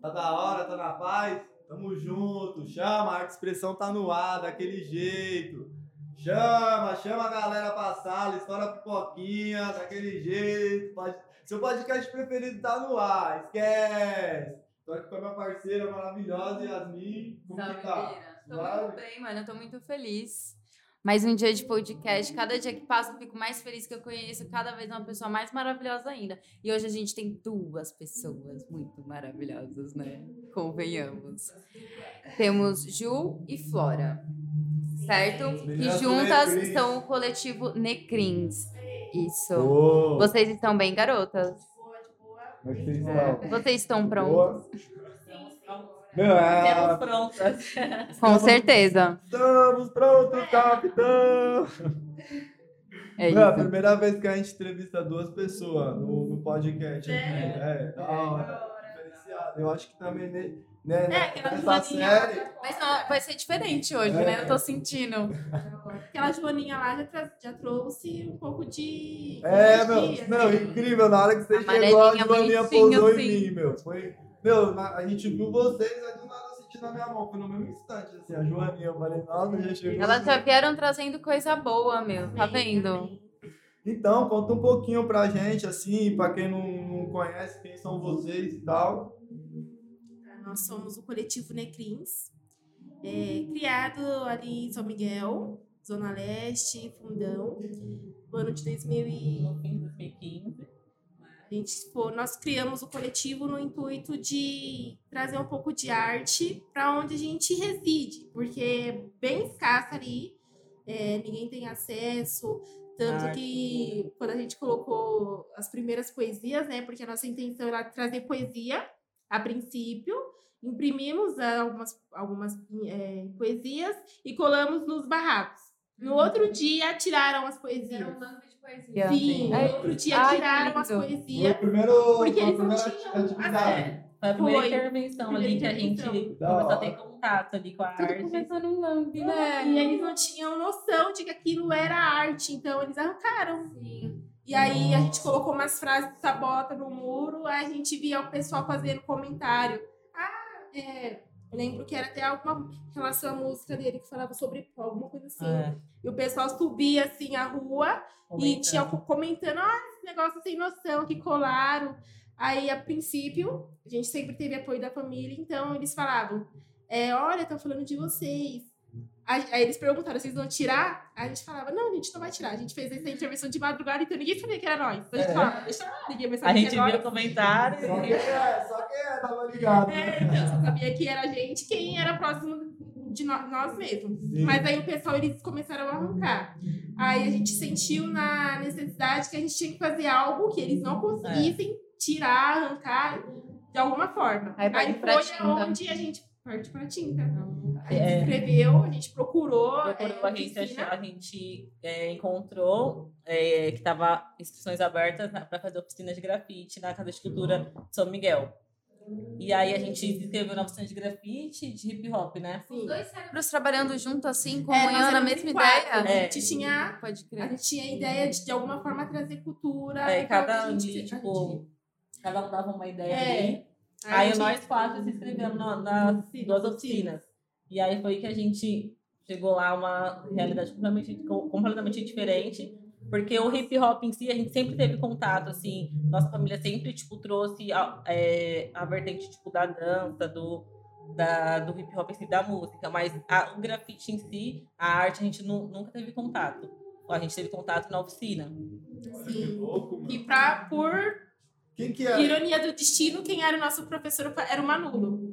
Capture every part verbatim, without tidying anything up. Tá da hora, tá na paz? Tamo junto, chama, a arte de expressão tá no ar, daquele jeito. Chama, chama a galera pra sala, estoura a pipoquinha, daquele jeito. Pode... Seu podcast preferido tá no ar, esquece. Tô aqui com a minha parceira maravilhosa, Iasmin. Como Salve, que tá? Tô Suave? Muito bem, mano, eu tô muito feliz. Mais um dia de podcast, cada dia que passa eu fico mais feliz que eu conheço cada vez uma pessoa mais maravilhosa ainda. E hoje a gente tem duas pessoas muito maravilhosas, né? Convenhamos. Temos Ju e Flora, certo? Que juntas estão o coletivo Necrim. Isso. Oh. Vocês estão bem, garotas? Boa, de boa. Vocês estão prontos? Boa. Meu, é... Estamos prontas. Com certeza. Estamos prontos, capitão! É isso. Meu, a primeira vez que a gente entrevista duas pessoas no, no podcast. É, é, é, é eu acho que também né, né, é, aquela nessa série... Mas não, vai ser diferente hoje, é. né? Eu tô sentindo. Aquela Joaninha lá já, tra- já trouxe um pouco de... É, meu, dias, não, assim. Incrível. Na hora que você a chegou, a Joaninha pousou sim. em mim, meu. Foi... Meu, a gente viu vocês, aí do nada eu senti na minha mão, foi no mesmo instante, assim, a Joaninha, eu falei, nossa, já chegou. Elas já vieram trazendo coisa boa, meu, tá vendo? Então, conta um pouquinho pra gente, assim, pra quem não, não conhece, quem são vocês e tal. Nós somos o coletivo Necrim, é, criado ali em São Miguel, Zona Leste, Fundão, no ano de dois mil e quinze. A gente, pô, nós criamos o coletivo no intuito de trazer um pouco de arte para onde a gente reside, porque é bem escassa ali, é, ninguém tem acesso, tanto arte. Que quando a gente colocou as primeiras poesias, né, porque a nossa intenção era trazer poesia a princípio, imprimimos algumas, algumas é, poesias e colamos nos barracos. No outro dia, tiraram as poesias. Era um banco de poesia. Sim, no outro dia Ai, tiraram as poesias. Primeiro, porque eles não tinham acesso. Foi a primeira intervenção ali que a gente começou a ter contato ali com a Tudo arte. Começou num lamp, né? E eles não tinham noção de que aquilo era arte, então eles arrancaram. Sim. E aí Nossa. a gente colocou umas frases de sabota no muro, aí a gente via o pessoal fazendo comentário. Ah, é... Eu lembro que era até alguma relação à música dele que falava sobre alguma coisa assim. É. E o pessoal subia assim a rua comentando. E tinha comentando, ah, esse negócio sem noção, que colaram. Aí, a princípio, a gente sempre teve apoio da família, então eles falavam, é, olha, estão falando de vocês. Aí eles perguntaram, vocês vão tirar? Aí a gente falava, não, a gente não vai tirar. A gente fez essa intervenção de madrugada, então ninguém sabia que era nós. Então a gente é. falava, deixa lá, ninguém vai saber. A gente viu o comentário. Só quem é, só quem é, tava ligado. É, então só sabia que era a gente, quem era próximo de nós, nós mesmos. Sim. Mas aí o pessoal, eles começaram a arrancar. Aí a gente sentiu na necessidade que a gente tinha que fazer algo que eles não conseguissem é. tirar, arrancar de alguma forma. Aí, aí foi onde a gente parte pra tinta, a gente escreveu, a gente procurou, procurou é, a gente, achou, a gente é, encontrou é, que estava inscrições abertas para fazer oficina de grafite na Casa de Cultura de São Miguel. E aí a gente escreveu na oficina de grafite e de hip hop, né? Os dois cérebros trabalhando junto, assim, com é, a na mesma ideia. A gente é. tinha Pode crer. A gente tinha a ideia de, de alguma forma, trazer cultura. É, cada um, gente, tipo, gente... cada um dava uma ideia é. ali. Aí, aí gente... nós quatro se inscrevemos nas duas oficinas. E aí foi que a gente chegou lá a uma realidade completamente, completamente diferente, porque o hip hop em si, a gente sempre teve contato, assim, nossa família sempre, tipo, trouxe a, é, a vertente, tipo, da dança, do, da, do hip hop em si, da música, mas a, o grafite em si, a arte, a gente nu, nunca teve contato. A gente teve contato na oficina. Sim, e pra, por quem que é? Ironia do destino, quem era o nosso professor era o Manolo.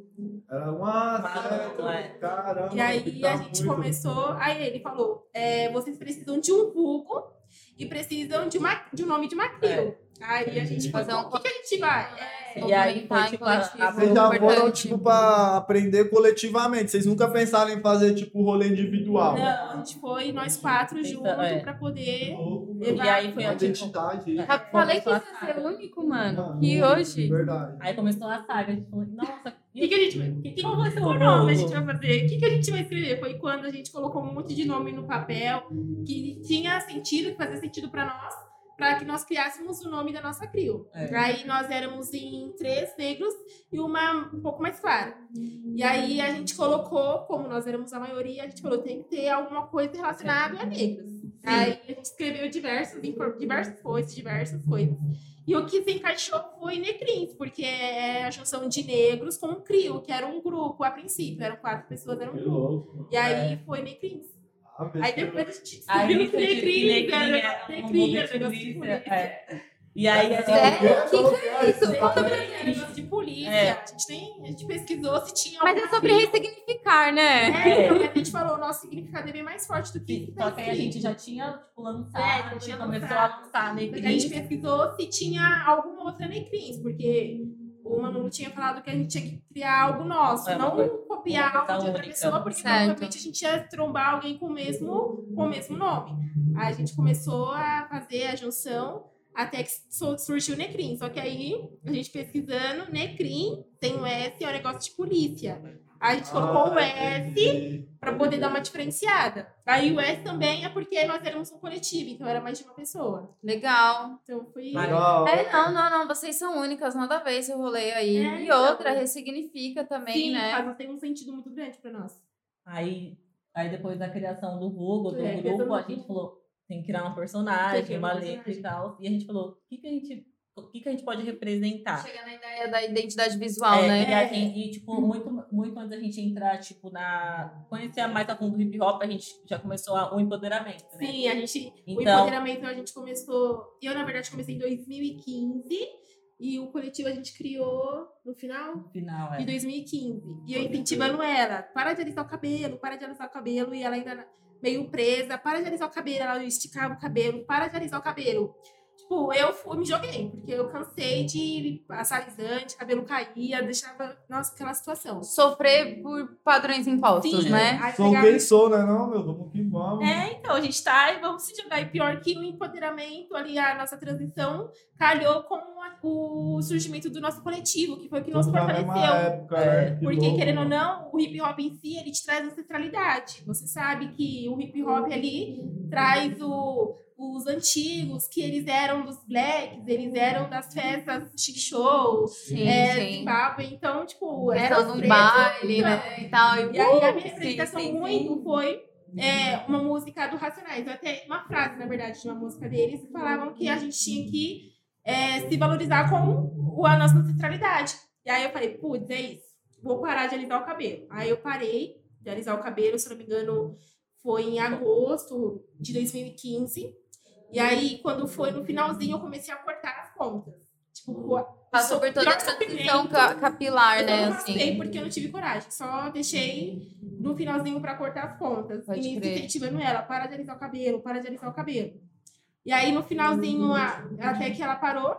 Era uma Mano, é. Caramba, e aí tá a gente muito... começou, aí ele falou, é, vocês precisam de um vulgo e precisam de, uma, de um nome de maquil. É. Aí a gente fazer um... O que, que a gente vai? É, e aí foi, tipo, a, a vocês já foram, tipo, pra aprender coletivamente. Vocês nunca pensaram em fazer, tipo, rolê individual? Não, a gente foi, nós quatro juntos, é. pra poder... Oh, levar e aí foi a identidade. É. Falei que isso ia ser único, mano. E hoje... Verdade. Aí começou a saga, a gente falou, nossa... O que, que a gente vai... Que, que, qual vai ser o nome a gente vai fazer? O que, que a gente vai escrever? Foi quando a gente colocou um monte de nome no papel, que tinha sentido, que fazia sentido pra nós. para que nós criássemos o nome da nossa CRIO. É. Aí nós éramos em três negros e uma um pouco mais clara. E aí a gente colocou, como nós éramos a maioria, a gente falou tem que ter alguma coisa relacionada a negros. Sim. Aí a gente escreveu diversos, diversas coisas, diversas coisas. E o que se encaixou foi Necrim, porque é a junção de negros com o CRIO, que era um grupo a princípio, eram quatro pessoas, era um grupo. E aí foi Necrim. Aí depois a gente descobriu que Necrim era Necrim, era negócio de polícia. E aí a gente... O que é isso? Era negócio de polícia. A gente pesquisou se tinha... Mas é sobre ressignificar, né? É, a gente falou, o nosso significado é bem mais forte do que isso. Só que aí a gente já tinha lançado, a gente começou a lançar Necrim. A gente pesquisou se tinha alguma outra Necrim, porque... O Manolo tinha falado que a gente tinha que criar algo nosso, é, não coisa, copiar algo de outra pessoa, porque provavelmente a gente ia trombar alguém com o, mesmo, com o mesmo nome. Aí a gente começou a fazer a junção até que surgiu o Necrim. Só que aí, a gente pesquisando, Necrim tem um S, é um negócio de polícia. Aí a gente colocou ah, o S para poder dar uma diferenciada. Aí o S também é porque nós éramos um coletivo, então era mais de uma pessoa. Legal. Então foi. Legal. É, não, não, não. Vocês são únicas, nada a ver esse rolê aí. É, e outra, tá ressignifica também, sim, né? Sim, mas tem um sentido muito grande para nós. Aí, aí depois da criação do Google, do é, grupo, a gente falou: tem que criar uma personagem, uma letra e tal. E a gente falou: o que, que a gente. O que, que a gente pode representar? Chega na ideia da identidade visual, é, né? E, a gente, e tipo, muito, muito antes da gente entrar, tipo, na... Conhecer mais a fundo do hip hop, a gente já começou a, o empoderamento, né? Sim, a gente... Então... O empoderamento, a gente começou... Eu, na verdade, comecei em dois mil e quinze. E o coletivo a gente criou no final, final é. de dois mil e quinze. E eu incentivando ela. Para de alisar o cabelo, para de alisar o cabelo. E ela ainda meio presa. Para de alisar o cabelo. Ela esticava o cabelo. Para de alisar o cabelo. Tipo, eu, eu me joguei, porque eu cansei de passar alisante, cabelo caía, deixava, nossa, aquela situação. Sofrer por padrões impostos, sim, né? Aí sou pegava... quem sou, né? Não, meu, vamos que vamos. É, então, a gente tá, vamos se jogar. E pior que o empoderamento ali, a nossa transição, calhou com a, o surgimento do nosso coletivo, que foi o que nos fortaleceu. Época, é, que porque, bom, querendo ou não, o hip-hop em si, ele te traz ancestralidade. Você sabe que o hip-hop ali traz o... os antigos, que eles eram dos blacks, eles eram das festas chic show, sim, é, sim. Papo, então, tipo, era no baile, né, e tal. E, e aí a minha representação sim, sim, muito sim. foi é, uma música do Racionais, eu até uma frase, na verdade, de uma música deles, que falavam que a gente tinha que é, se valorizar com a nossa ancestralidade. E aí eu falei, putz, é isso, vou parar de alisar o cabelo. Aí eu parei de alisar o cabelo, se não me engano, foi em agosto de dois mil e quinze. E aí, quando foi no finalzinho, eu comecei a cortar as pontas. Tipo, passou por toda essa transição capilar, né? Eu não passei porque eu não tive coragem. Só deixei no finalzinho pra cortar as pontas. E incentivando ela, para de alisar o cabelo, para de alisar o cabelo. E aí, no finalzinho, até que ela parou.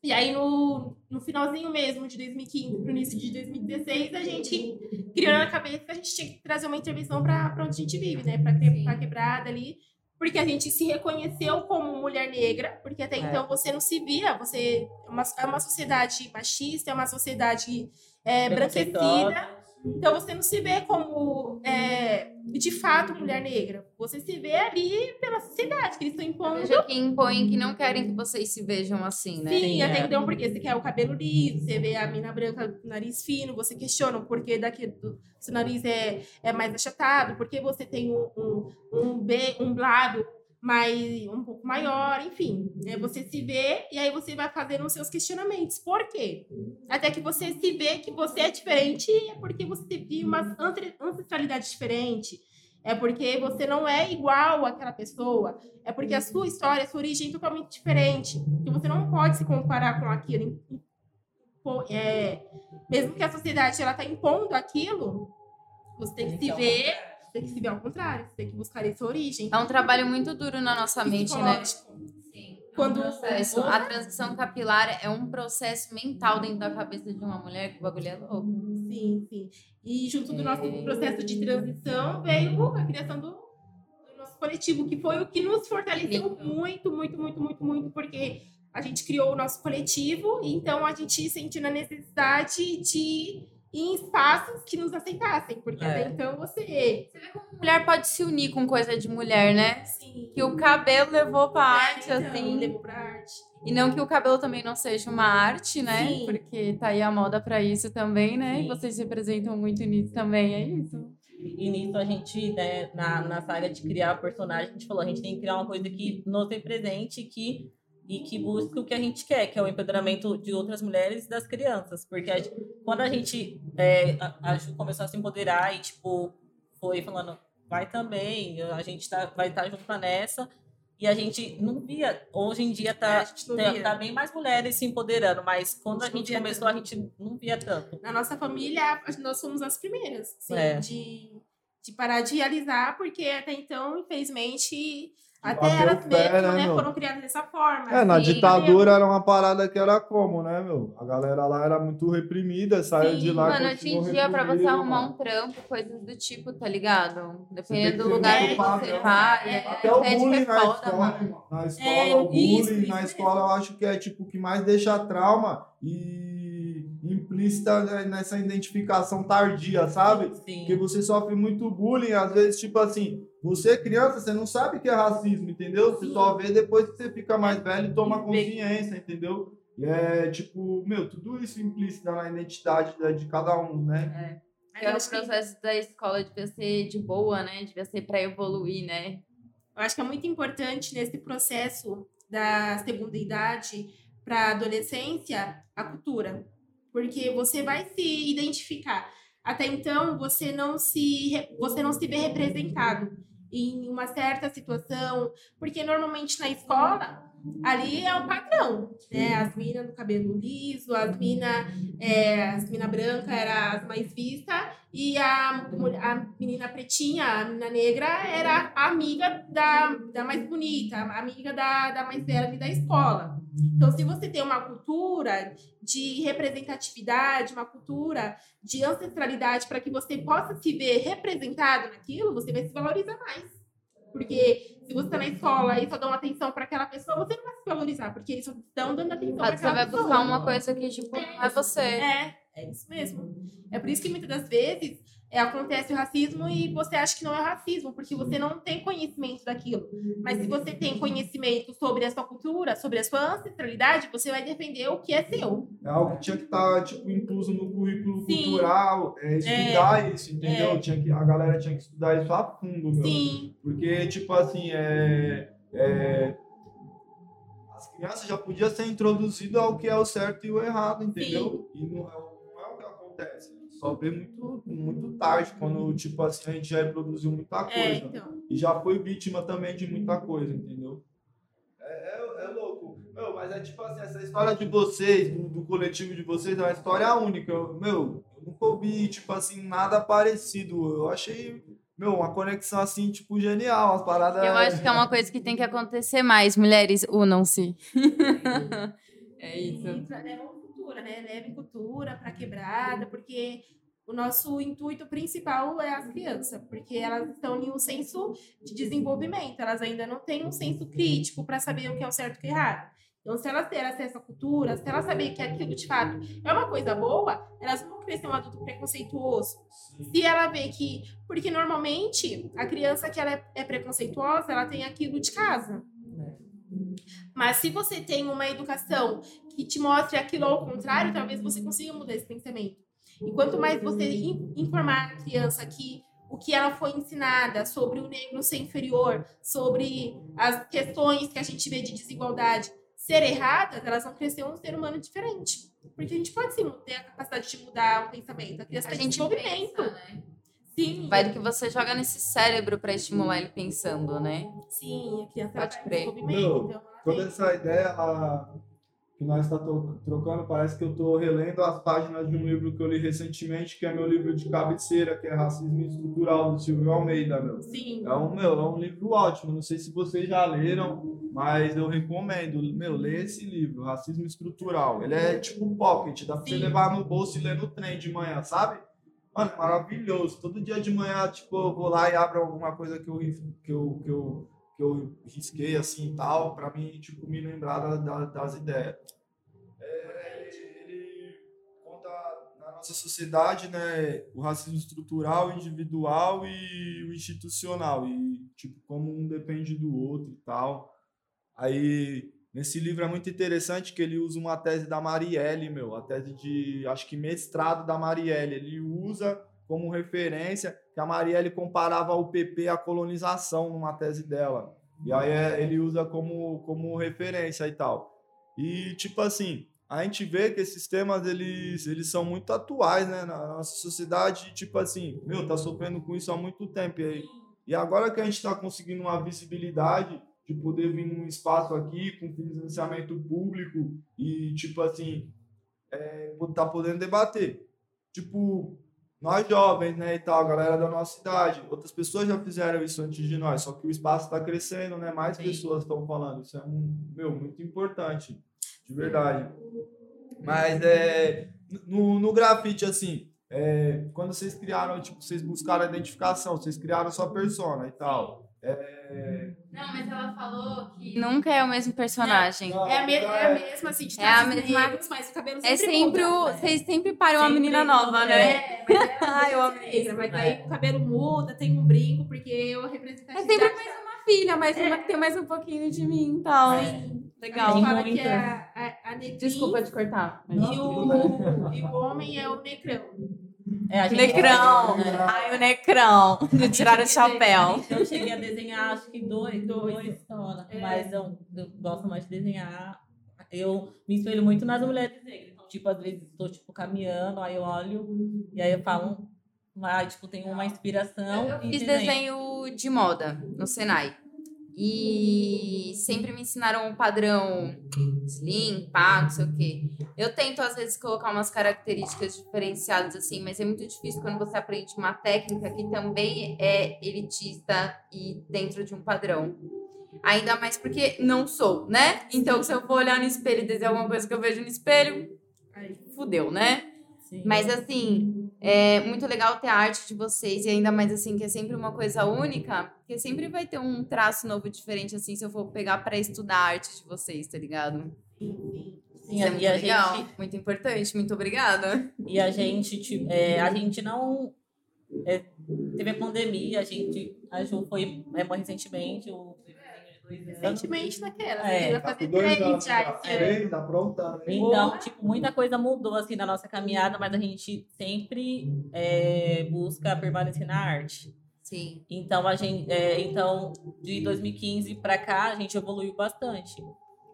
E aí, no, no finalzinho mesmo de dois mil e quinze pro início de dois mil e dezesseis, a gente criou na cabeça que a gente tinha que trazer uma intervenção pra, pra onde a gente vive, né? Pra, que, pra quebrada ali. Porque a gente se reconheceu como mulher negra, porque até é. então você não se via, você é uma, é uma sociedade machista, é uma sociedade é, embranquecida, então você não se vê como, é, de fato, mulher negra. Você se vê ali pela sociedade, que eles estão impondo. Veja que impõem, que não querem que vocês se vejam assim, né? Sim, Sim até é. então, porque você quer o cabelo liso, você vê a mina branca com o nariz fino, você questiona o porquê daqui do... Seu nariz é, é mais achatado, porque você tem um, um, um, B, um lábio mais, um pouco maior, enfim. É, você se vê e aí você vai fazendo os seus questionamentos. Por quê? Até que você se vê que você é diferente, é porque você teve uma ancestralidade diferente, é porque você não é igual àquela pessoa, é porque a sua história, a sua origem é totalmente diferente, que você não pode se comparar com aquilo. É, mesmo que a sociedade ela tá impondo aquilo, você tem que se ver, você tem que se ver ao contrário, você tem que buscar essa origem. É um trabalho muito duro na nossa mente, né? Sim. Quando processo, a transição capilar é um processo mental dentro da cabeça de uma mulher, que o bagulho é louco. Sim, sim. E junto do nosso processo de transição veio a criação do, do nosso coletivo, que foi o que nos fortaleceu muito, muito, muito, muito, muito, porque a gente criou o nosso coletivo, então a gente sentiu a necessidade de e em espaços que nos aceitassem, porque é. até então você... Você vê como mulher pode se unir com coisa de mulher, né? Sim. Que o cabelo levou pra arte, é, então, assim. levou pra arte. E não que o cabelo também não seja uma arte, né? Sim. Porque tá aí a moda pra isso também, né? Sim. E vocês representam muito nisso também, é isso? E nisso a gente, né, na, na saga de criar personagem, a gente falou, a gente tem que criar uma coisa que nos represente, que... e que busca o que a gente quer, que é o empoderamento de outras mulheres e das crianças. Porque a gente, quando a gente é, a, a Ju começou a se empoderar e, tipo, foi falando, vai também, a gente tá, vai estar tá junto nessa. E a gente não via, hoje em dia tá, tá, tá bem mais mulheres se empoderando, mas quando a gente, a gente começou, tanto. a gente não via tanto. Na nossa família, nós fomos as primeiras, assim, é. de, de parar de realizar, porque até então, infelizmente... Até elas mesmas, né, né, foram criadas dessa forma. É, assim, na ditadura era uma parada que era como, né, meu? A galera lá era muito reprimida, saiu Sim, de lá... Mano, hoje em dia, pra você arrumar um trampo, coisas do tipo, tá ligado? Dependendo do lugar que você vai... É, até o bullying na escola, na escola, o bullying na escola, eu acho que é, tipo, o que mais deixa trauma e... implícita nessa identificação tardia, sabe? Sim. Porque você sofre muito bullying, às vezes, tipo assim, você criança, você não sabe que é racismo, entendeu? Você Sim. só vê depois que você fica mais velho e toma consciência, entendeu? É, tipo, meu, tudo isso implícito na identidade de cada um, né? É. Eu acho que o processo da escola devia ser de boa, né? Devia ser pra evoluir, né? Eu acho que é muito importante nesse processo da segunda idade pra adolescência, a cultura. Porque você vai se identificar. Até então, você não se, você não se vê representado em uma certa situação. Porque, normalmente, na escola, ali é o padrão. Né? As minas do cabelo liso, as minas é, mina brancas eram as mais vistas. E a, a menina pretinha, a menina negra, era a amiga da, da mais bonita, a amiga da, da mais velha da escola. Então, se você tem uma cultura de representatividade, uma cultura de ancestralidade para que você possa se ver representado naquilo, você vai se valorizar mais. Porque se você está na escola e só dão atenção para aquela pessoa, você não vai se valorizar, porque eles só estão dando atenção para aquela pessoa. Você vai buscar uma coisa que, tipo, não é você. É, é isso mesmo. É por isso que muitas das vezes é, acontece o racismo e você acha que não é racismo, porque você não tem conhecimento daquilo. Mas se você tem conhecimento sobre a sua cultura, sobre a sua ancestralidade, você vai defender o que é seu. É algo que tinha que estar, tipo, incluso no currículo Sim. cultural, é estudar é. isso, entendeu? É. Tinha que, a galera tinha que estudar isso a fundo, meu. Sim. Porque, tipo assim, é... é... as crianças já podiam ser introduzidas ao que é o certo e o errado, entendeu? Sim. E não é, não é o que acontece. Só vê muito, muito tarde, quando, tipo assim, a gente já reproduziu muita coisa. É, então. E já foi vítima também de muita coisa, entendeu? É, é, é louco. Meu, mas é tipo assim, essa história de vocês, do, do coletivo de vocês, é uma história única. Eu, meu, eu nunca ouvi, tipo assim, nada parecido. Eu achei, meu, uma conexão, assim, tipo, genial. Umas paradas... Eu acho que é uma coisa que tem que acontecer mais. Mulheres, unam-se. É isso. Né? Levem cultura para a quebrada, porque o nosso intuito principal é as crianças, porque elas estão em um senso de desenvolvimento, elas ainda não têm um senso crítico para saber o que é o certo e o que é errado. Então, se elas terem acesso à cultura, se elas saberem que aquilo de fato é uma coisa boa, elas não vão crescer um adulto preconceituoso. Se ela vê que... Porque, normalmente, a criança que ela é, é preconceituosa, ela tem aquilo de casa. Mas se você tem uma educação que te mostre aquilo ao contrário, talvez você consiga mudar esse pensamento. E quanto mais você informar a criança que o que ela foi ensinada sobre o negro ser inferior, sobre as questões que a gente vê de desigualdade ser erradas, elas vão crescer um ser humano diferente. Porque a gente pode sim ter a capacidade de mudar o pensamento. A criança tem desenvolvimento. Né? Sim. Vai do que você joga nesse cérebro para estimular ele pensando, né? Sim, a criança pode crer. Desenvolvimento, então... Toda essa ideia ela, que nós estamos trocando, parece que eu estou relendo as páginas de um livro que eu li recentemente, que é meu livro de cabeceira, que é Racismo Estrutural, do Silvio Almeida, meu. Sim. É um, meu, é um livro ótimo, não sei se vocês já leram, mas eu recomendo, meu, lê esse livro, Racismo Estrutural. Ele é tipo pocket, dá para você levar no bolso e ler no trem de manhã, sabe? Mano, maravilhoso. Todo dia de manhã, tipo, eu vou lá e abro alguma coisa que eu... Que eu, que eu que eu risquei assim e tal, pra mim, tipo, me lembrar da, da, das ideias. É, ele, ele conta na nossa sociedade, né, o racismo estrutural, individual e o institucional, e tipo, como um depende do outro e tal. Aí, nesse livro é muito interessante que ele usa uma tese da Marielle, meu, a tese de, acho que mestrado da Marielle, ele usa como referência que a Marielle comparava o P P à colonização numa tese dela, e aí é, ele usa como, como referência e tal. E, tipo assim, a gente vê que esses temas, eles, eles são muito atuais, né, na nossa sociedade, tipo assim, meu, tá sofrendo com isso há muito tempo, e, aí, e agora que a gente tá conseguindo uma visibilidade de poder vir num espaço aqui com financiamento público e, tipo assim, é, tá podendo debater. Tipo, nós jovens, né, e tal, a galera da nossa idade, outras pessoas já fizeram isso antes de nós, só que o espaço tá crescendo, né, mais Sim. pessoas estão falando, isso é, um, meu, muito importante, de verdade. Mas, é, no, no grafite, assim, é, quando vocês criaram, tipo, vocês buscaram a identificação, vocês criaram a sua persona e tal, é... Não, mas ela falou que... Nunca é o mesmo personagem. Não, é, a me- é... é a mesma, assim, de trás é a mesma... negros, mas o cabelo sempre, é sempre muda. Vocês né? sempre param uma menina nova, é, né? É, mas é Ai, eu amei. Mas daí é. o cabelo muda, tem um brinco, porque eu represento a gente. É sempre mais uma filha, mais é. uma que tem mais um pouquinho de mim e então. tal. É. Legal. A gente fala que a, a, a Necrim... Desculpa te cortar. Mas... E, o, e o homem é o Necrim. É, a gente Necrão! Pode, né? Ai, o Necrão! Me tiraram o chapéu. Eu cheguei a desenhar, acho que dois, dois, dois só, é. mas eu, eu gosto mais de desenhar. Eu me espelho muito nas mulheres negras. Então, tipo, às vezes estou tipo, caminhando, aí eu olho e aí eu falo, ah, tipo, tem uma inspiração. Eu fiz desenho. desenho de moda no Senai. E sempre me ensinaram um padrão slim, pá, não sei o quê. Eu tento, às vezes, colocar umas características diferenciadas, assim, mas é muito difícil quando você aprende uma técnica que também é elitista e dentro de um padrão. Ainda mais porque não sou, né? Então, se eu for olhar no espelho e desenhar alguma coisa que eu vejo no espelho, fudeu, né? Sim. Mas, assim... É muito legal ter a arte de vocês e ainda mais assim, que é sempre uma coisa única, porque sempre vai ter um traço novo diferente, assim, se eu for pegar pra estudar a arte de vocês, tá ligado? Sim, sim. Isso é muito e legal, gente... muito importante, muito obrigada. E a gente, tipo, é, a gente não... É, teve a pandemia, a gente, a Ju foi é, mais recentemente, o... Recentemente naquela, é, né? Tá fazer três já. É. Tá pronta. Então, tipo, muita coisa mudou assim na nossa caminhada, mas a gente sempre é, busca permanecer na arte. Sim. Então, a gente, é, então de dois mil e quinze para cá, a gente evoluiu bastante.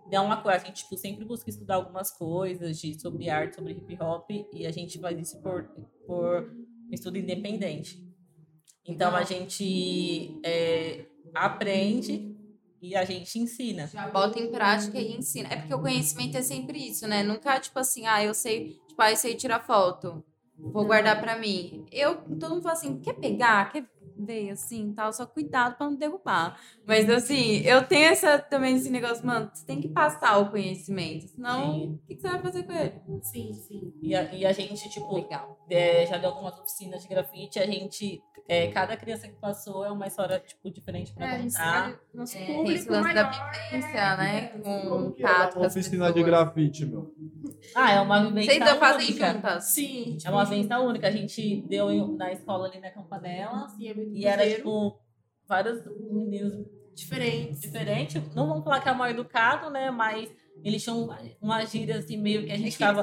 Então, uma coisa, a gente tipo, sempre busca estudar algumas coisas de, sobre arte, sobre hip hop, e a gente faz isso por, por estudo independente. Então, ah. a gente é, aprende. E a gente ensina. Já bota em prática e ensina. É porque o conhecimento é sempre isso, né? Nunca, tipo assim, ah, eu sei, tipo, ah, eu sei tirar foto. Vou guardar pra mim. Eu, todo mundo fala assim, quer pegar? Quer ver, assim, tal? Só cuidado pra não derrubar. Mas, assim, eu tenho essa, também esse negócio, mano, você tem que passar o conhecimento. Senão, o que, que você vai fazer com ele? Sim, sim. E a, e a gente, tipo, legal. É, já deu algumas oficinas de grafite, a gente... É, cada criança que passou é uma história tipo, diferente para é, contar. Nosso é, público esse lance maior, da vivência, é, né? Com tato, uma oficina de grafite, meu. Ah, é uma vivência Vocês única. Vocês fazem juntas? Sim. Tipo, é uma vivência única. A gente deu em, na escola ali na Campanela. Sim, é muito e era tipo vários meninos diferentes. Diferentes. Não vamos falar que é mal educado, né? Mas eles tinham uma gíria assim meio que a gente é que tava...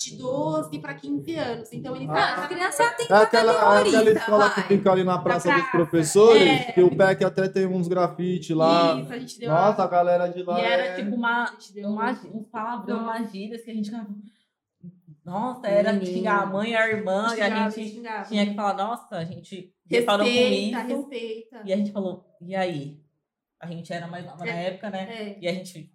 de doze para quinze anos, então ele tá... Ah, a criança tem que é aquela, favorita, aquela escola vai. Que fica ali na Praça, na praça dos Professores, é. Que o P E C até tem uns grafite lá. Isso, a gente deu Nossa, uma... a galera de lá... E era é... tipo uma... uma um palavrão, umas gírias que a gente... Nossa, era hum. xingar a mãe e a irmã, xingava, e a gente xingava. Tinha que falar, nossa, a gente reparou com isso. Respeita. E a gente falou, e aí? A gente era mais nova é. na época, né? É. E a gente...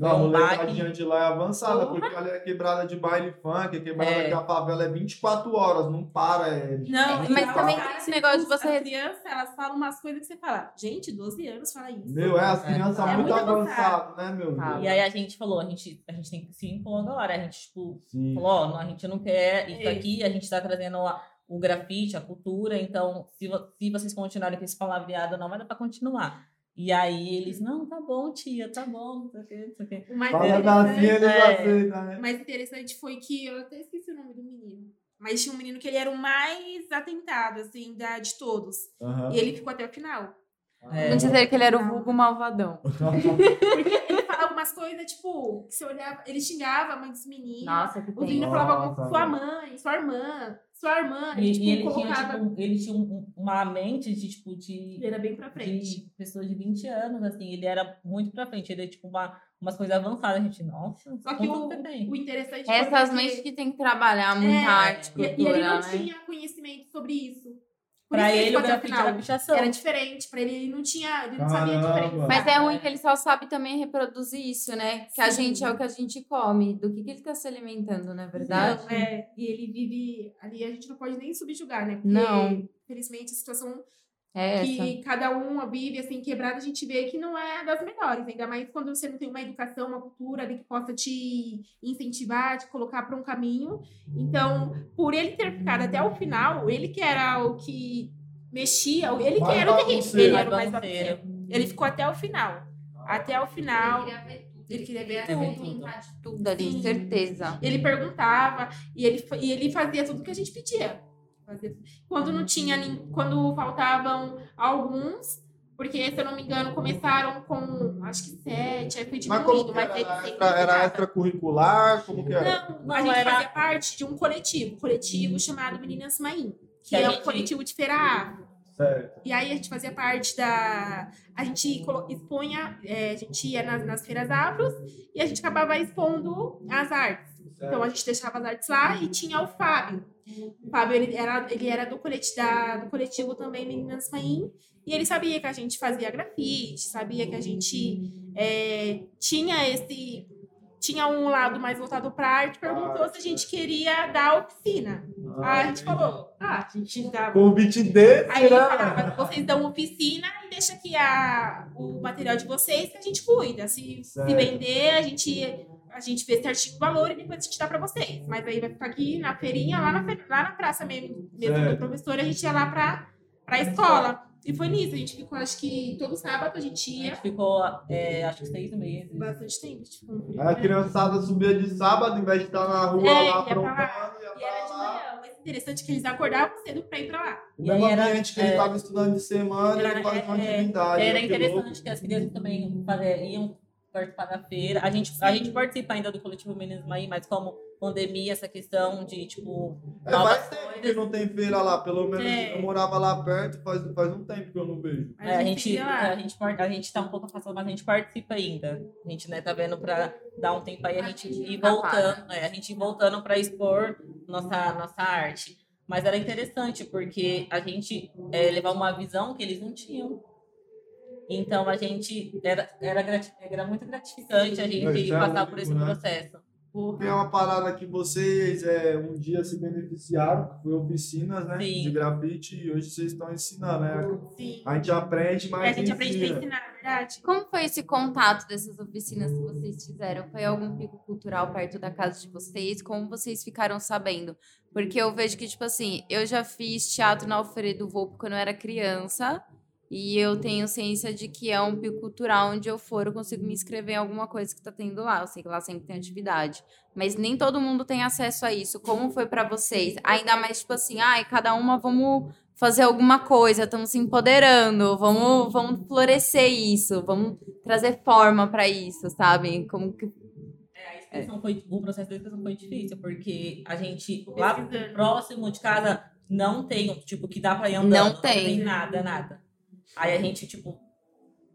Não, a molecadinha de lá é avançada, uhum. porque ela é quebrada de baile funk, é quebrada é. que a favela é vinte e quatro horas, não para. É... Não, é, mas também tem esse negócio de você... As crianças, elas falam umas coisas que você fala, gente, doze anos fala isso. Meu, é, as crianças é, é muito, muito avançadas, né, meu? Ah, e aí a gente falou, a gente, a gente tem que se impor agora, a gente, tipo, Sim. falou, ó, a gente não quer isso é. aqui, a gente tá trazendo a, o grafite, a cultura, então, se, se vocês continuarem com esse palavreado, não vai dar pra continuar. E aí eles, não, tá bom, tia, tá bom. Tá ok, tá ok. O mais interessante, é, né? mais interessante foi que, eu até esqueci o nome do menino, mas tinha um menino que ele era o mais atentado, assim, da, de todos. Uhum. E ele ficou até o final. Não ah, é. dizer que ele era o vulgo malvadão. Porque ele falava umas coisas, tipo, que você olhava, ele xingava a mãe dos meninos. Nossa, que o menino falava com sua mãe, sua irmã, sua irmã. E, e, tipo, e ele, colocava... tinha, tipo, ele tinha um, uma mente de, tipo, de... Ele era bem pra frente. De pessoa de vinte anos, assim, ele era muito pra frente. Ele é, tipo, uma, umas coisas avançadas, a gente, nossa. Só que o, o interessante... Essas mentes que tem que trabalhar muito é, arte, cultura, e, e ele não né? tinha conhecimento sobre isso. Pra ele, ele o grafite era pichação. Era diferente. Pra ele, ele não tinha... Ele não ah, sabia a diferença. Mas é ruim que ele só sabe também reproduzir isso, né? Que Sim. a gente é o que a gente come. Do que, que ele tá se alimentando, na verdade? Não, é. E ele vive... Ali a gente não pode nem subjugar, né? Porque, não. infelizmente, a situação é que cada um vive, assim, quebrada, a gente vê que não é das melhores. Ainda mais quando você não tem uma educação, uma cultura ali que possa te incentivar, te colocar para um caminho. Então, por ele ter ficado até o final, ele que era o que mexia, ele que era o terrível, ele era o mais bagunceiro. Ele ficou até o final. Até o final... Ele queria ver tudo, tudo ali, certeza. Ele perguntava e ele, e ele fazia tudo que a gente pedia. Quando não tinha, quando faltavam alguns, porque, se eu não me engano, começaram com, acho que sete, aí foi diminuindo. Mas como mas era, era, era extracurricular? Como que era? Não, não, a gente era... fazia parte de um coletivo, coletivo hum. chamado Meninas Mahin, que é gente... um coletivo de feira afro. Certo. E aí a gente fazia parte da... A gente expunha, é, a gente ia nas, nas feiras afros e a gente acabava expondo as artes. Certo. Então a gente deixava as artes lá e tinha o Fábio. O Fábio ele era, ele era do, coletivo, da, do coletivo também Meninas Mahin e ele sabia que a gente fazia grafite, sabia que a gente é, tinha esse... Tinha um lado mais voltado para arte, perguntou ah, se a gente queria dar oficina. Ah, aí a gente falou, ah, a gente dá... Convite desse, Aí ele falava, vocês dão oficina e deixa aqui a, o material de vocês que a gente cuida. Se, se vender, a gente, a gente vê se artigo valor e depois a gente dá para vocês. Mas aí vai ficar aqui na feirinha, lá na, lá na praça mesmo, mesmo do professor, a gente ia lá para a escola. E foi nisso, a gente ficou, acho que todo sábado a gente ia. A gente ficou, é, acho que seis meses. Bastante tempo, tipo. A criançada subia de sábado, em vez de estar na rua é, lá aprontando. Pra... E era de manhã, mas interessante que eles acordavam cedo pra ir pra lá. O e mesmo ambiente que é, ele estava estudando de semana, era, ele fazia uma atividade. Era, era interessante que as crianças também fazer, iam participar da feira. A gente, a gente participa ainda do coletivo Meninas Mahin, mas como... pandemia, essa questão de, tipo... É, faz tempo que não tem feira lá, pelo menos é. eu morava lá perto, faz, faz um tempo que eu não vejo. É, a, gente, a, gente, a gente tá um pouco afastado, mas a gente participa ainda. A gente, né, tá vendo pra dar um tempo aí, a gente ir voltando, é, a gente ir voltando pra expor nossa, nossa arte. Mas era interessante, porque a gente é, levava uma visão que eles não tinham. Então, a gente... Era, era, grati- era muito gratificante a gente é, passar é por esse né? processo. Tem uma parada que vocês é, um dia se beneficiaram, que foi oficinas, né? Sim. De grafite, e hoje vocês estão ensinando, né? Sim. A gente aprende, mas. É, a gente ensina. aprende a ensinar, na verdade. Como foi esse contato dessas oficinas que vocês fizeram? Foi algum pico cultural perto da casa de vocês? Como vocês ficaram sabendo? Porque eu vejo que, tipo assim, eu já fiz teatro na Alfredo Volpi quando eu era criança. E eu tenho ciência de que é um pico cultural, onde eu for, eu consigo me inscrever em alguma coisa que tá tendo lá. Eu sei que lá sempre tem atividade. Mas nem todo mundo tem acesso a isso. Como foi pra vocês? Ainda mais, tipo assim, ai, cada uma vamos fazer alguma coisa, estamos se empoderando, vamos, vamos florescer isso, vamos trazer forma pra isso, sabe? Como que... É, a inscrição foi, o processo da inscrição foi difícil, porque a gente, lá próximo de casa, não tem, tipo, que dá pra ir andando. Não tem. Não tem nada, nada. Aí a gente, tipo,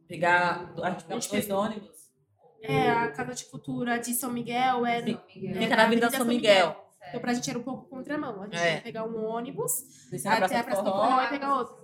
pegar os dois ônibus. É, a Casa de Cultura de São Miguel é... Sim, Miguel. Fica na Avenida São Miguel. Miguel. Então, pra gente era um pouco contramão. A gente é. ia pegar um ônibus, até a Praça do Corral e pegar outro.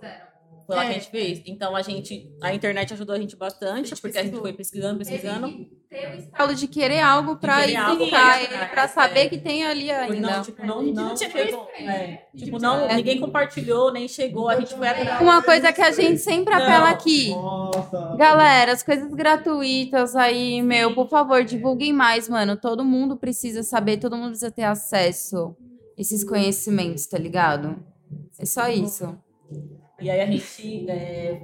Foi lá é. que a gente fez. Então, a gente... A internet ajudou a gente bastante, a gente porque pesquisou. a gente foi pesquisando, pesquisando. Tem o estalo de querer algo pra indicar ele, pra saber é. que tem ali ainda. Não, tipo, não, não, não tinha chegou. É. Tipo, não, é. ninguém compartilhou, nem chegou, a gente foi atrás. Uma coisa que a gente sempre apela não. aqui. Nossa. Galera, as coisas gratuitas aí, meu, por favor, divulguem mais, mano. Todo mundo precisa saber, todo mundo precisa ter acesso a esses conhecimentos, tá ligado? É só isso. E aí a gente... É...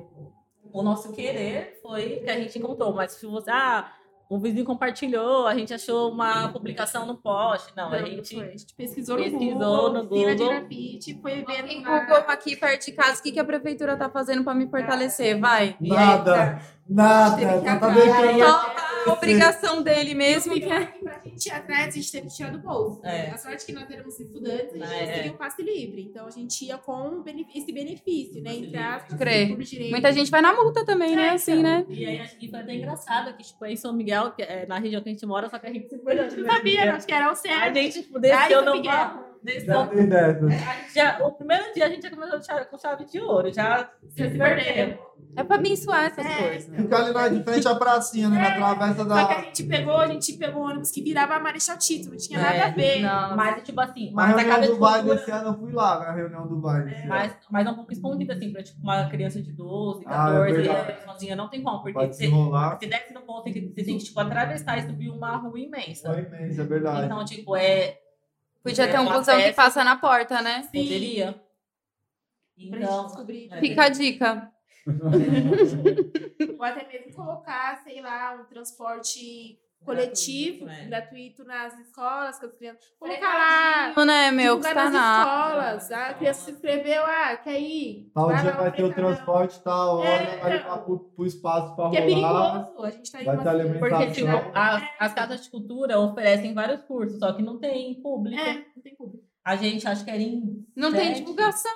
o nosso querer foi que a gente encontrou. Mas se você... Ah, o vizinho compartilhou, a gente achou uma publicação no post. Não, não a, gente a gente pesquisou, pesquisou no Google, no Google. De grafite, foi vendo em Google aqui perto de casa, o que, que a prefeitura tá fazendo para me fortalecer, vai? Nada, nada, não tá deixando. Só a obrigação dele mesmo. Que é... Pra gente ir atrás, a gente teve que tirar do bolso. É. A sorte que nós éramos estudantes, a gente é. conseguiu um passe livre. Então, a gente ia com esse benefício, né? Entrar, por direito. Muita gente vai na multa também, é, né? Assim, então. né? E aí, e foi até engraçado que, tipo, aí em São Miguel, que é na região que a gente mora, só que a gente se foi. A gente não sabia, acho que era o certo. A gente desceu no barro. O primeiro dia a gente já começou com chave de ouro, já se perdeu. É pra abençoar essas é. coisas. Ficar ali na de frente à pracinha, né? É. Na travessa da... Só que a gente pegou, a gente pegou ônibus que virava Marechal Tito, não tinha é. nada a ver. Não. Mas, tipo assim... Mas a reunião do bairro desse ano, eu fui lá na reunião do bairro. É. Mas, mas é um pouco escondida, assim, pra tipo, uma criança de doze, catorze, ah, é sozinha, não tem como. Porque se, se desce no ponto, tem que você tem que, tipo, atravessar e subir uma rua imensa. Rua imensa, é verdade. Então, tipo, é... Podia é ter um busão que passa na porta, né? Sim. Poderia. Então, é fica a dica. Ou até mesmo colocar, sei lá, um transporte coletivo, gratuito, né? gratuito nas escolas, que as crianças... Colocar lá, né, meu, que tá nas escolas, a criança se inscreveu, ah, quer ir? Tal dia vai ter o transporte, tal hora vai levar pro espaço pra rolar. Que é perigoso, a gente tá indo... Porque, tipo, as casas de cultura oferecem vários cursos, só que não tem público. É, não tem público. A gente, acho que era em... Não tem divulgação.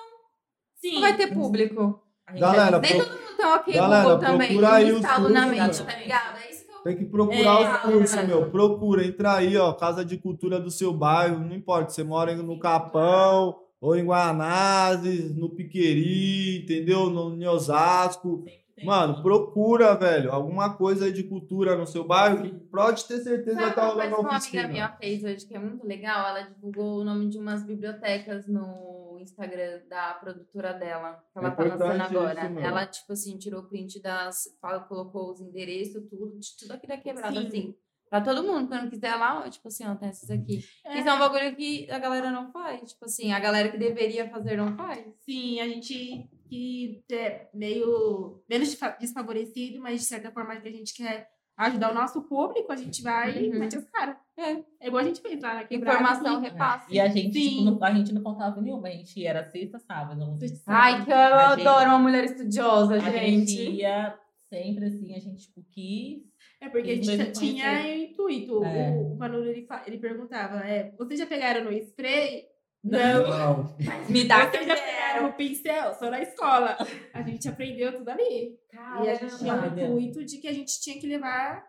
Sim. Não vai ter público. Galera, nem pro... todo mundo tá ok, galera, Google também, tem um estalo na mente, tá ligado? É isso que eu... Tem que procurar é, os cursos, é. meu, procura, entra aí, ó, Casa de Cultura do seu bairro, não importa, você mora no Capão, ou em Guanazes, no Piqueri, entendeu? No, no Osasco, mano, procura, velho, alguma coisa aí de cultura no seu bairro, que pode ter certeza que tá rolando uma oficina. Uma amiga minha fez hoje, que é muito legal, ela divulgou o nome de umas bibliotecas no... Instagram da produtora dela, que ela é tá lançando agora. Isso, ela, tipo assim, tirou print das... Colocou os endereços, tudo, de tudo aqui da quebrada, Sim. assim. Pra todo mundo, quando quiser lá, tipo assim, ó, tem esses aqui. É. Isso é um bagulho que a galera não faz. Tipo assim, a galera que deveria fazer não faz. Sim, a gente que é meio... Menos desfavorecido, mas de certa forma que a gente quer ajudar o nosso público, a gente vai uhum. e mete os caras. É. É igual a gente fez lá na quebrada. Informação, repassa. E a gente, tipo, não, a gente não contava nenhuma. A gente era sexta, sábado. Ai, que eu a adoro gente, uma mulher estudiosa, gente. A gente ia sempre assim, a gente, tipo, quis... É porque a gente já tinha o intuito. É. O Manolo, ele, ele perguntava, é, vocês já pegaram no spray? Não. não. Me dá vocês já pegaram o pincel? Só na escola. A gente aprendeu tudo ali. Caramba. E a gente tinha o intuito de que a gente tinha que levar...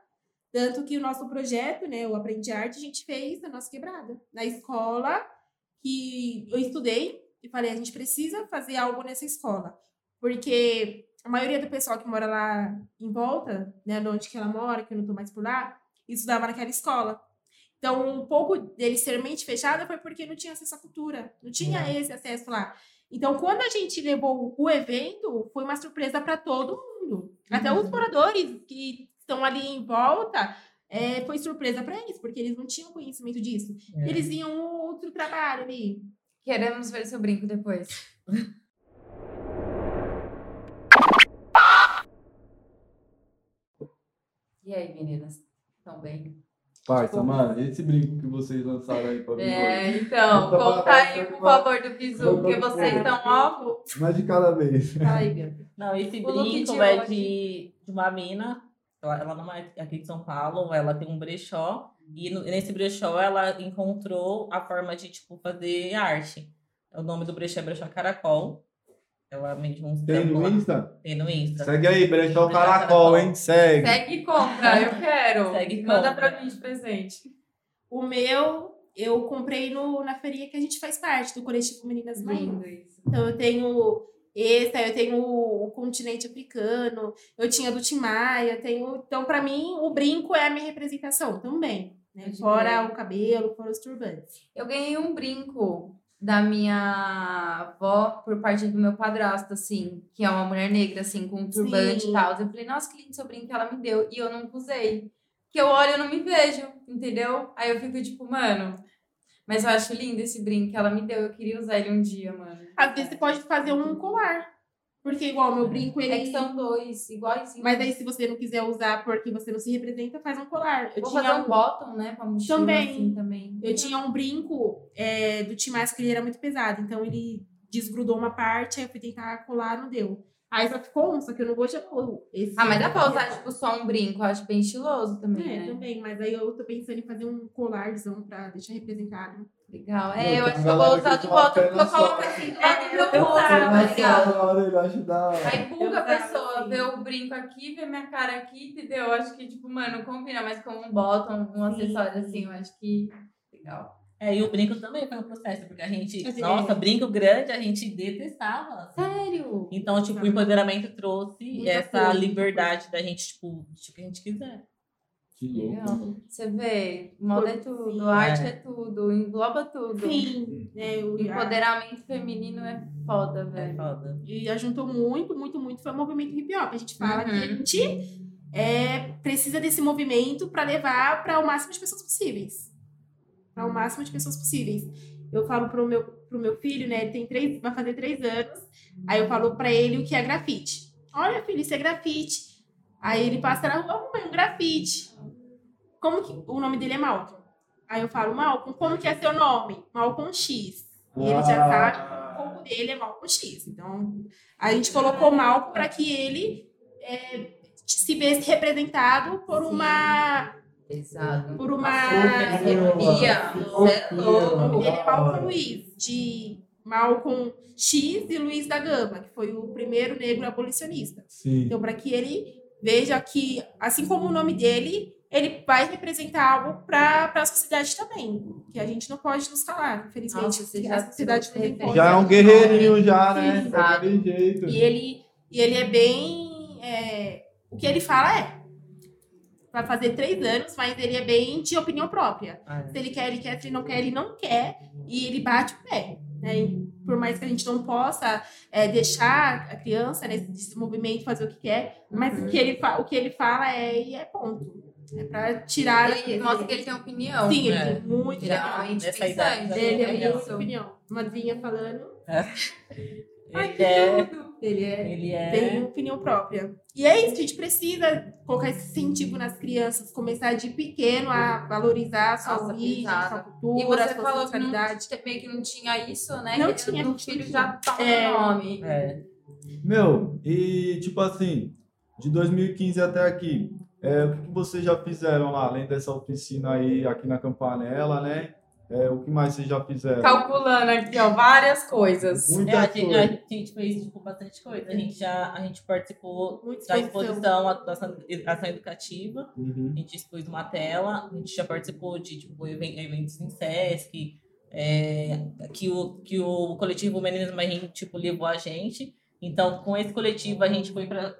Tanto que o nosso projeto, né, o Aprendi Arte, a gente fez na nossa quebrada. Na escola que eu estudei e falei, a gente precisa fazer algo nessa escola. Porque a maioria do pessoal que mora lá em volta, né, de onde que ela mora, que eu não tô mais por lá, estudava naquela escola. Então, um pouco dele ser mente fechada foi porque não tinha acesso à cultura. Não tinha é. esse acesso lá. Então, quando a gente levou o evento, foi uma surpresa para todo mundo. Até uhum. os moradores que... estão ali em volta, é, foi surpresa para eles, porque eles não tinham conhecimento disso. É. Eles iam outro trabalho ali. Queremos ver seu brinco depois. E aí, meninas? Estão bem? Parça, tipo, mano, esse brinco que vocês lançaram aí pra mim. É, hoje. Então, conta aí, por favor, do bizu, porque vocês estão alvo. Mais de cada vez. Fala aí, Bia. Não, esse o brinco de é hoje... de, de uma mina. Ela, ela não é aqui de São Paulo, ela tem um brechó. E no, nesse brechó ela encontrou a forma de, tipo, fazer arte. O nome do brechó é Brechó Caracol. Ela vende uns... Tem no Insta? Tem no Insta. Segue aí, Brechó Caracol, Caracol, hein? Segue. Segue e compra, eu quero. Segue e manda pra mim de presente. O meu, eu comprei no, na feirinha que a gente faz parte, do Coletivo Meninas Lindas. Então eu tenho... Essa, eu tenho o continente africano, eu tinha do Tim Maia, eu tenho... Então, para mim, o brinco é a minha representação também, né? Fora o cabelo, fora os turbantes. Eu ganhei um brinco da minha avó por parte do meu padrasto, assim, que é uma mulher negra, assim, com um turbante Sim. e tal. Eu falei, nossa, que lindo seu brinco, ela me deu, e eu nunca usei. Que eu olho e não me vejo, entendeu? Aí eu fico tipo, mano... Mas eu acho lindo esse brinco que ela me deu. Eu queria usar ele um dia, mano. Às vezes você pode fazer um colar. Porque igual, meu brinco, ele... É que são dois, iguaizinho. Mas aí se você não quiser usar porque você não se representa, faz um colar. Eu Vou tinha fazer um bottom, né? Com a mochila também. Assim, também. Eu tinha um brinco é, do Timaço que ele era muito pesado. Então ele desgrudou uma parte, aí eu fui tentar colar, não deu. Aí só ficou um, só que eu não vou já... Esse ah, mas dá pra usar, tipo, só um brinco. Eu acho bem estiloso também, é, né? Também. Mas aí eu tô pensando em fazer um colarzão pra deixar representado. Legal. É, eu, eu acho que eu vou usar de volta, porque eu coloco assim, é do meu tá ligado? Aí buga a pessoa, vê o brinco aqui, vê minha cara aqui, entendeu? Eu acho que, tipo, mano, combina mais com um bottom, um acessório assim, eu acho que legal. É, e o brinco também foi um processo, porque a gente, assim, nossa, é. brinco grande, a gente detestava. Assim. Sério? Então, tipo, ah. o empoderamento trouxe Muito essa coisa, liberdade coisa. da gente, tipo, o que a gente quiser. Que louco. Você vê, moda é tudo, arte é. é tudo, engloba tudo. Sim. É, o empoderamento feminino é foda, velho. É foda. E ajuntou muito, muito, muito. Foi o movimento hip hop. A gente fala uhum. que a gente é, precisa desse movimento para levar para o máximo de pessoas possíveis. Para o máximo de pessoas possíveis. Eu falo pro meu, pro meu filho, né? Ele tem três, vai fazer três anos. Aí eu falo para ele o que é grafite. Olha, filho, isso é grafite. Aí ele passa na rua, mãe, um grafite. Como que... O nome dele é Malcolm. Aí eu falo, Malcolm, como que é seu nome? Malcolm X. E ele já sabe que o corpo dele é Malcolm X. Então, a gente colocou Malcolm para que ele é, se vesse representado por uma... Exato. Por uma... Hegemonia. O nome dele é Malcolm Luiz, de... Malcolm X e Luiz da Gama, que foi o primeiro negro abolicionista. Sim. Então, para que ele veja que, assim como o nome dele, ele vai representar algo para a sociedade também, que a gente não pode nos calar, infelizmente. Nossa, você já, a sociedade você não tem já é um guerreirinho, já, né? Exato. É jeito. E ele, e ele é bem... É, o que ele fala é... Vai fazer três anos, mas ele é bem de opinião própria. Ah, é. Se ele quer, ele quer. Se ele não quer, ele não quer. E ele bate o pé. Né? Por mais que a gente não possa é, deixar a criança nesse né, movimento fazer o que quer, mas uhum. o, que ele fa- o que ele fala é e é ponto. É pra tirar... Ele mostra que ele tem opinião. Sim, né? Ele tem muito realmente pensante. Ele é muito opinião. Uma vinha falando... É. Ai, ele, é, ele é... Ele é... Tem opinião própria. E é isso, a gente precisa colocar esse incentivo nas crianças, começar de pequeno a valorizar a sua Nossa, origem, a sua cultura, a sua sexualidade. E você falou que não tinha isso, né? Não que tinha. O filho já tá é, no nome. É. Meu, e tipo assim, de dois mil e quinze até aqui, é, o que vocês já fizeram lá, além dessa oficina aí, aqui na Campanela, né? É, o que mais vocês já fizeram? Calculando aqui, ó, várias coisas. Muita é, a, gente, coisa. a gente fez tipo, bastante coisa. A gente, já, a gente participou Muito da exposição da Ação Educativa. Uhum. A gente expôs uma tela. A gente já participou de tipo, eventos em SESC, é, que, o, que o coletivo Meninas Mahin tipo, levou a gente. Então, com esse coletivo, a gente foi para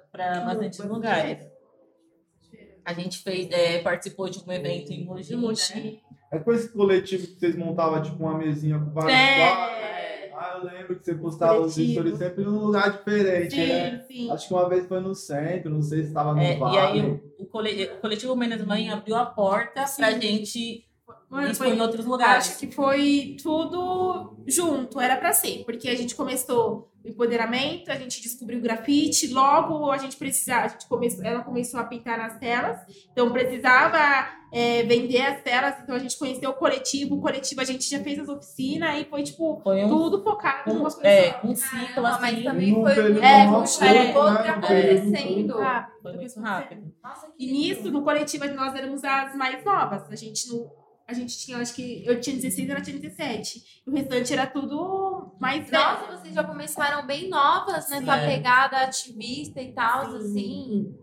bastante lugares. A gente fez, é, participou de um evento em Mogi, né? É com esse coletivo que vocês montavam, tipo, uma mesinha com vários é. quadros. Ah, eu lembro que você postava coletivo. os stories sempre num lugar diferente, sim, né? Sim. Acho que uma vez foi no centro, não sei se estava no é, vale. E aí, o, o, cole, o coletivo Meninas Mahin abriu a porta sim. pra gente Mano, foi, em outros lugares. Acho que foi tudo junto, era pra ser. Porque a gente começou... empoderamento, a gente descobriu o grafite, logo a gente precisava, a gente começou, ela começou a pintar nas telas, então precisava é, vender as telas, então a gente conheceu o coletivo, o coletivo a gente já fez as oficinas e foi tipo, foi um, tudo focado um, em umas coisas. É, um ciclo assim, mas também foi, foi, é, foi, é, foi acontecendo. Foi muito rápido. Nossa, que e nisso, no coletivo nós éramos as mais novas, a gente não A gente tinha, acho que eu tinha dezesseis e ela tinha dezessete. O restante era tudo mais velho. Nossa, vocês já começaram bem novas nessa é. pegada ativista e tal, assim.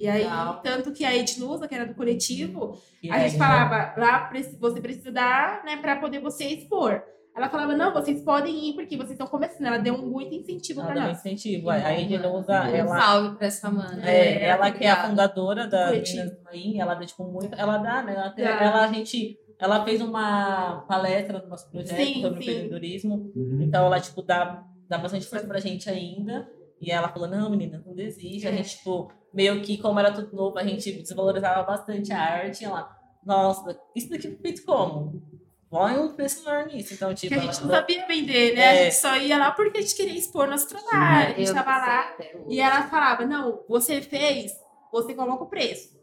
E aí, Legal. tanto que a Ednusa, que era do coletivo, e a aí, gente falava, lá você precisa dar, né, pra poder você expor. Ela falava, não, vocês podem ir porque vocês estão começando. Ela deu um muito incentivo ela pra nós. incentivo. A Ednusa, ela... Um salve pra essa mana. É, ela que é a fundadora da Meninas Mahin, ela dá, tipo, muito... Ela dá, né? Ela, ela, ela, a gente, ela fez uma palestra do nosso projeto sim, sobre sim. o empreendedorismo. Uhum. Então, ela, tipo, dá, dá bastante força pra gente ainda. E ela falou, não, menina, não desiste. É. A gente, tipo, meio que, como era tudo novo, a gente desvalorizava bastante a arte. Ela, nossa, isso daqui foi feito como? vão pensar nisso. Então, tipo, a gente não sabia vender, né? É. A gente só ia lá porque a gente queria expor nosso trabalho. A gente estava lá e ela falava, não, você fez, você coloca o preço.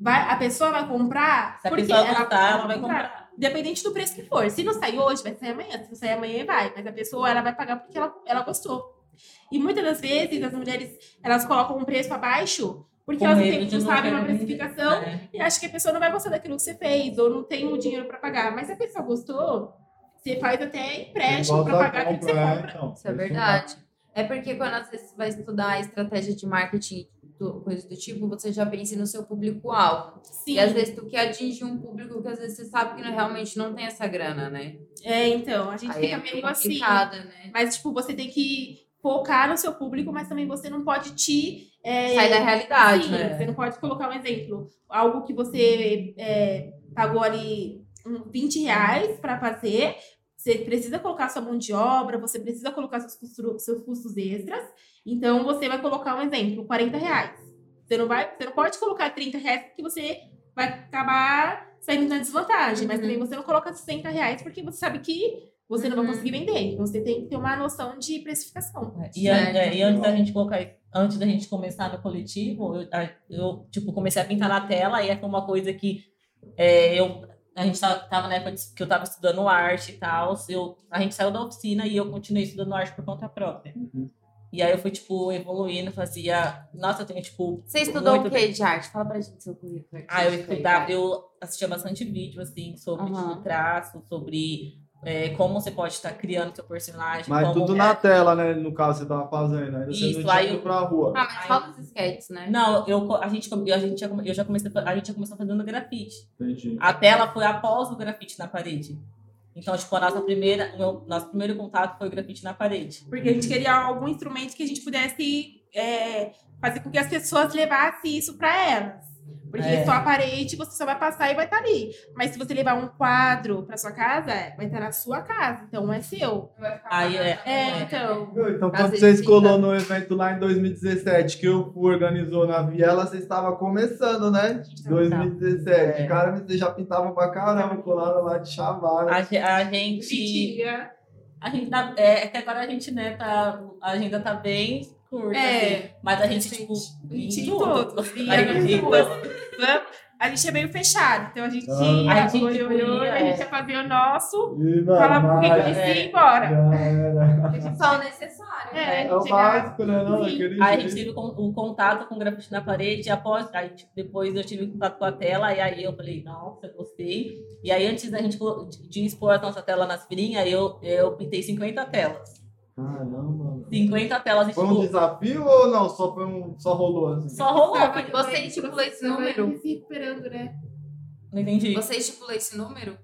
Vai, a pessoa vai comprar, se porque a ela, gostar, ela vai comprar. comprar. Independente do preço que for. Se não sair hoje, vai sair amanhã. Se não sair amanhã, vai. Mas a pessoa, ela vai pagar porque ela, ela gostou. E muitas das vezes, as mulheres, elas colocam um preço abaixo porque com elas não, tem, não sabem uma precificação é. E acham que a pessoa não vai gostar daquilo que você fez ou não tem o dinheiro para pagar. Mas se a pessoa gostou, você faz até empréstimo para pagar aquilo que você compra. Não, isso é verdade. É porque quando às vezes você vai estudar a estratégia de marketing, coisa do tipo, você já pensa no seu público-alvo. Sim. E às vezes tu quer atingir um público que às vezes você sabe que não, realmente não tem essa grana, né? É, então, a gente aí fica é meio assim. Né? Mas, tipo, você tem que focar no seu público, mas também você não pode te... É, sair da realidade, sim, né? Você não pode colocar um exemplo. Algo que você é, pagou ali vinte reais pra fazer, você precisa colocar sua mão de obra, você precisa colocar seus custos, seus custos extras. Então, você vai colocar um exemplo, quarenta reais. Você não, vai, você não pode colocar trinta reais porque você vai acabar saindo na desvantagem. Uhum. Mas também você não coloca sessenta reais porque você sabe que você uhum. não vai conseguir vender. Você tem que ter uma noção de precificação. Né? E, é, e antes, da gente colocar, antes da gente começar no coletivo, eu, eu tipo, comecei a pintar na tela e é uma coisa que é, eu... A gente estava na época que eu estava estudando arte e tal. Eu, a gente saiu da oficina e eu continuei estudando arte por conta própria. Uhum. E aí eu fui, tipo, evoluindo, fazia... Nossa, eu tenho, tipo... Você estudou muito... o quê de arte? Fala pra gente seu currículo. Ah, eu estudava... Eu assistia bastante vídeo, assim, sobre uhum. tipo, traço, sobre é, como você pode estar criando seu personagem. Mas como tudo é... na tela, né? No caso, você tava fazendo. Aí você isso, aí... Eu... pra rua. Ah, mas fala dos esquetes, né? Não, eu, a gente, a gente, eu já comecei... A gente já começou fazendo grafite. Entendi. A tela foi após o grafite na parede. Então, tipo, a nossa primeira, o meu, nosso primeiro contato foi o grafite na parede. Porque a gente queria algum instrumento que a gente pudesse é, fazer com que as pessoas levassem isso para elas. Porque é. só a parede, você só vai passar e vai estar tá ali. Mas se você levar um quadro para sua casa, vai estar tá na sua casa. Então, é seu. Vai ficar aí é, é, então... Então, quando vocês colou no evento lá em dois mil e dezessete, que eu organizou na Viela, vocês estavam começando, né? dois mil e dezessete. É. Cara, vocês já pintavam pra caramba, colaram lá de chavara. A, a gente... A gente tá, é que agora a gente, né, tá... A agenda tá bem... Curta, é, assim. Mas a gente, gente tipo, pintou. A gente é meio fechado, então a gente ah, ia, olhou, a gente ia fazer o nosso, falava por que a gente é, ia embora. É, é. Só o necessário. É, né? É o básico, né? Não, aí a gente teve o contato com o grafite na parede, após, aí, tipo, depois eu tive contato com a tela, e aí eu falei, nossa, gostei. E aí antes da gente de expor a nossa tela nas firinhas, eu, eu pintei cinquenta telas. Caramba. cinquenta telas. Foi um tipo... desafio ou não? Só, foi um... só rolou assim? Só rolou. Porque você estipulou esse número? Recuperando, né? Não entendi. Você estipulou esse número?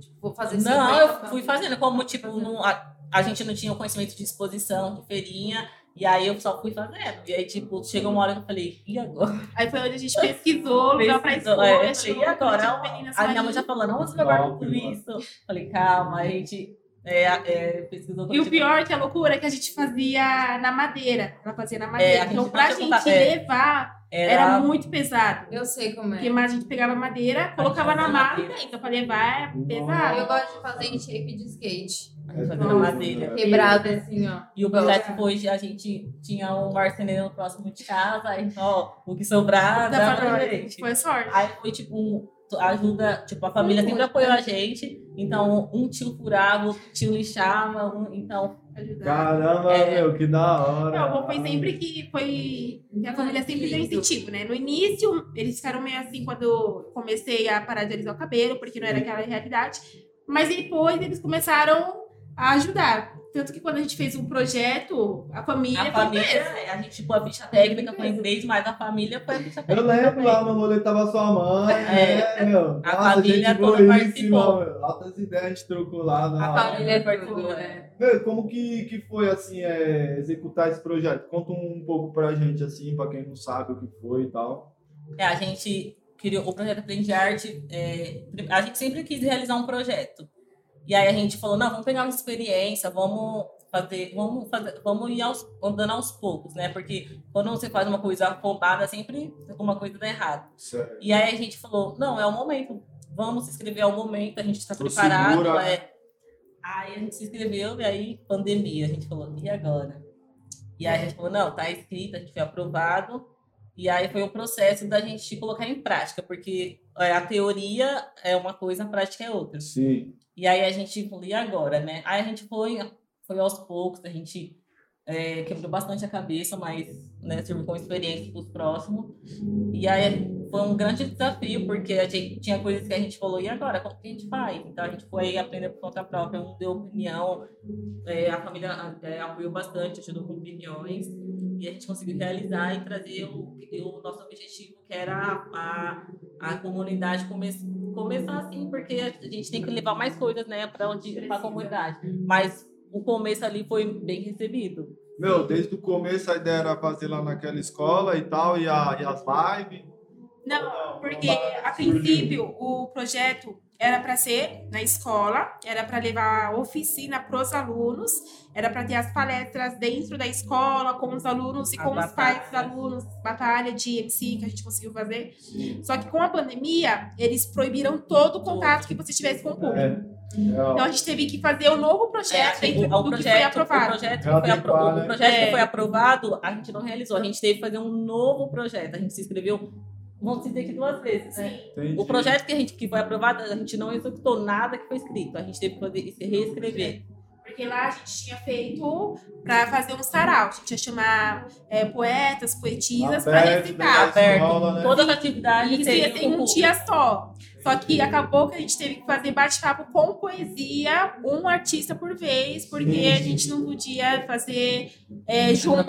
Tipo, vou fazer cinquenta. Não, eu fui fazendo. Como tipo, não, a, a gente não tinha o conhecimento de exposição, de feirinha. E aí eu só fui fazendo. E aí, tipo, chegou uma hora que eu falei, e agora? Aí foi onde a gente pesquisou, pesquisou pra escola, é, falei, e agora? Aí minha mãe já falou, não, você vai guardar tudo isso. Falei, calma, a gente... É, é, e o pior que a loucura é que a gente fazia na madeira. Ela fazia na madeira. É, então, pra gente contar, levar, é, era... era muito pesado. Eu sei como é. Porque a gente pegava madeira, colocava na máquina, então pra levar é pesado. Eu gosto de fazer em shape de skate. A gente fazia na madeira. Quebrada, assim, ó. E o projeto foi de a gente tinha um marceneiro próximo de casa, aí, ó, o que sobrar, dá pra gente. Foi sorte. Aí foi tipo um. Ajuda, tipo, a família sempre apoiou a gente. Então, um tio curava, outro tio lixava, um, então... Ajudava. Caramba, é, meu, que da hora! Não, foi sempre que foi... A família sempre deu incentivo, né? No início, eles ficaram meio assim quando eu comecei a parar de alisar o cabelo, porque não era aquela realidade. Mas depois, eles começaram a ajudar. Tanto que quando a gente fez um projeto, a família a foi família, mesmo. A gente, tipo, a ficha técnica foi em inglês, mas a família foi a ficha técnica. Eu lembro lá, no rolê tava sua mãe, é, né, meu? A nossa, família gente toda participou. Meu. Altas ideias trocou lá. Na a aula. Família participou, né? Meu, como que, que foi, assim, é, executar esse projeto? Conta um pouco pra gente, assim, pra quem não sabe o que foi e tal. É, a gente criou o projeto Aprende de Arte. É, a gente sempre quis realizar um projeto. E aí a gente falou, não, vamos pegar uma experiência, vamos fazer, vamos fazer, vamos ir aos, andando aos poucos, né? Porque quando você faz uma coisa roubada, sempre alguma coisa dá errado. Certo. E aí a gente falou, não, é o momento, vamos se inscrever ao momento, a gente está preparado. É. Aí a gente se inscreveu e aí pandemia, a gente falou, e agora? E aí a gente falou, não, tá inscrito, a gente foi aprovado. E aí foi o processo da gente colocar em prática, porque a teoria é uma coisa, a prática é outra. Sim. E aí a gente falou, e agora, né? Aí a gente foi, foi aos poucos, a gente é, quebrou bastante a cabeça, mas né, serviu como experiência para os próximos. E aí foi um grande desafio, porque a gente, tinha coisas que a gente falou, e agora, como que a gente faz? Então a gente foi aprender por conta própria, um deu opinião, é, a família é, apoiou bastante, ajudou com opiniões, e a gente conseguiu realizar e trazer o, o nosso objetivo, que era a, a, a comunidade começar. Começar assim, porque a gente tem que levar mais coisas, né, para onde para a comunidade. Mas o começo ali foi bem recebido. Meu, desde o começo a ideia era fazer lá naquela escola e tal, e, a, e as lives. Não, porque a princípio o projeto era para ser na escola, era para levar oficina para os alunos, era para ter as palestras dentro da escola, com os alunos e com os pais dos alunos, batalha de M C que a gente conseguiu fazer. Sim. Só que com a pandemia, eles proibiram todo o contato que você tivesse com o público. É. Então a gente teve que fazer um novo projeto dentro do que foi aprovado. O projeto, que foi, apro- o projeto é. que foi aprovado, a gente não realizou, a gente teve que fazer um novo projeto, a gente se inscreveu. Vamos dizer que duas vezes, né? Entendi. O projeto que, a gente, que foi aprovado, a gente não executou nada que foi escrito. A gente teve que poder se reescrever. Porque lá a gente tinha feito para fazer um sarau. A gente ia chamar é, poetas, poetisas para recitar. Aberto, né? Toda a atividade. Isso ia ter um dia só. Só que acabou que a gente teve que fazer bate-papo com poesia, um artista por vez, porque sim, a gente não podia fazer é, junto.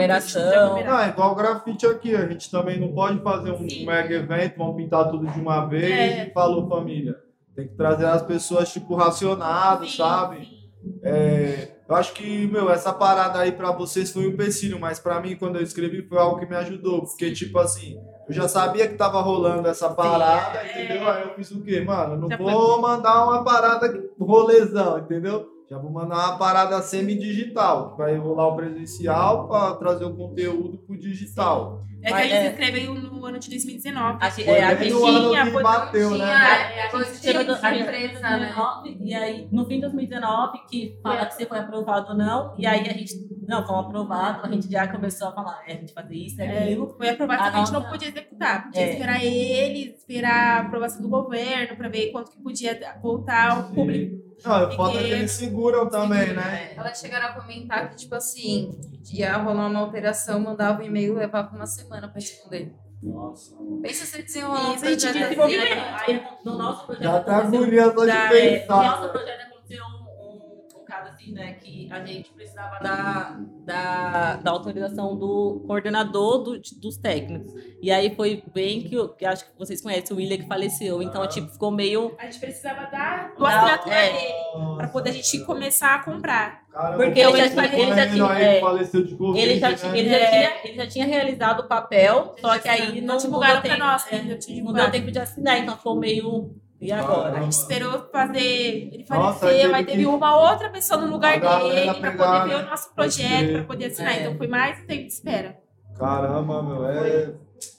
Ah, igual o grafite aqui, a gente também não pode fazer um sim. mega evento, vamos pintar tudo de uma vez é. e falou família. Tem que trazer as pessoas tipo racionadas, sabe? Sim. É, eu acho que, meu, essa parada aí pra vocês foi um empecilho, mas pra mim, quando eu escrevi, foi algo que me ajudou, porque tipo assim... Eu já sabia que tava rolando essa parada, sim, é. entendeu? Aí eu fiz o quê? Mano, eu não já vou foi... mandar uma parada rolezão, entendeu? Já vou mandar uma parada semi-digital, pra enrolar o presencial, pra trazer o conteúdo pro digital. Sim. É que a gente é... escreveu no ano de dois mil e dezenove. A, foi é, bem no ano que foi... bateu, tinha, né? É, a gente teve a empresa, né? E aí, no fim de dois mil e dezenove, que fala é. que você foi aprovado ou não, e aí a gente... Não, foi aprovado, a gente já começou a falar, é, a gente fazer isso, é aquilo. Foi aprovado, a, que a gente não podia executar, podia é. esperar eles, esperar a aprovação do governo para ver quanto que podia voltar ao público. Não, falta que eles seguram também, segura, né? Elas chegaram a comentar que, tipo assim, ia rolar uma alteração, mandava um e-mail, levava uma semana para responder. Nossa. Pensa se desenrolar um projeto assim, né? No nosso projeto... Já tá agulhando de pensar. Assim, né, que a gente precisava da, da, da autorização do coordenador do, dos técnicos. E aí foi bem que, eu, que acho que vocês conhecem, o William que faleceu. Então, ah. tipo, ficou meio... A gente precisava da assinatura é. dele para poder a gente começar a comprar. Caramba, porque ele já, ele já tinha... É, faleceu de Covid, ele, já, né? ele, já é. tinha, ele já tinha realizado o papel, só que aí não divulgaram para nós. Não deu tempo de assinar, então ficou meio... E agora? A gente esperou fazer. Ele faleceu, mas teve que... uma outra pessoa no lugar dele para poder ver o nosso projeto, para poder assinar. É. Então foi mais um tempo de espera. Caramba, meu, é foi.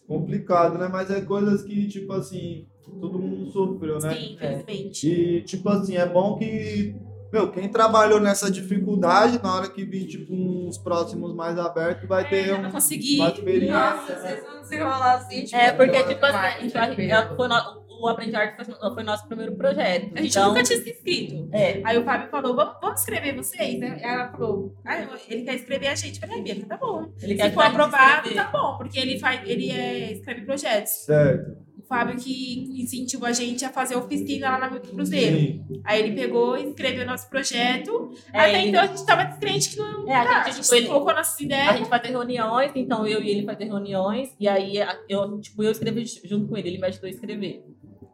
complicado, né? Mas é coisas que, tipo assim, todo mundo sofreu, né? Sim, infelizmente. É. E, tipo assim, é bom que. Meu, quem trabalhou nessa dificuldade, na hora que vir, tipo, uns próximos mais abertos, vai é, ter um, conseguir. uma experiência. Nossa, né? Vocês vão desenrolar assim, tipo. É, porque, tipo assim, a gente foi. O Aprende Arte foi nosso primeiro projeto. A gente então... nunca tinha se inscrito. É. Aí o Fábio falou, vamos, vamos escrever vocês? Né? Ela falou, ah, ele quer escrever a gente. Eu falei, Bia, tá bom. Ele se for aprovado, tá bom. Porque ele, faz, ele é, escreve projetos. Certo. O Fábio que incentivou a gente a fazer oficina lá na Milton Cruzeiro. Sim. Aí ele pegou e escreveu o nosso projeto. É, Até ele... então a gente tava descrente que não... É, tá, a gente, a gente tipo, ele... colocou nossas ideias. A gente fazia reuniões, então eu e ele fazia reuniões. E aí eu, tipo, eu escrevi junto com ele, ele me ajudou a escrever.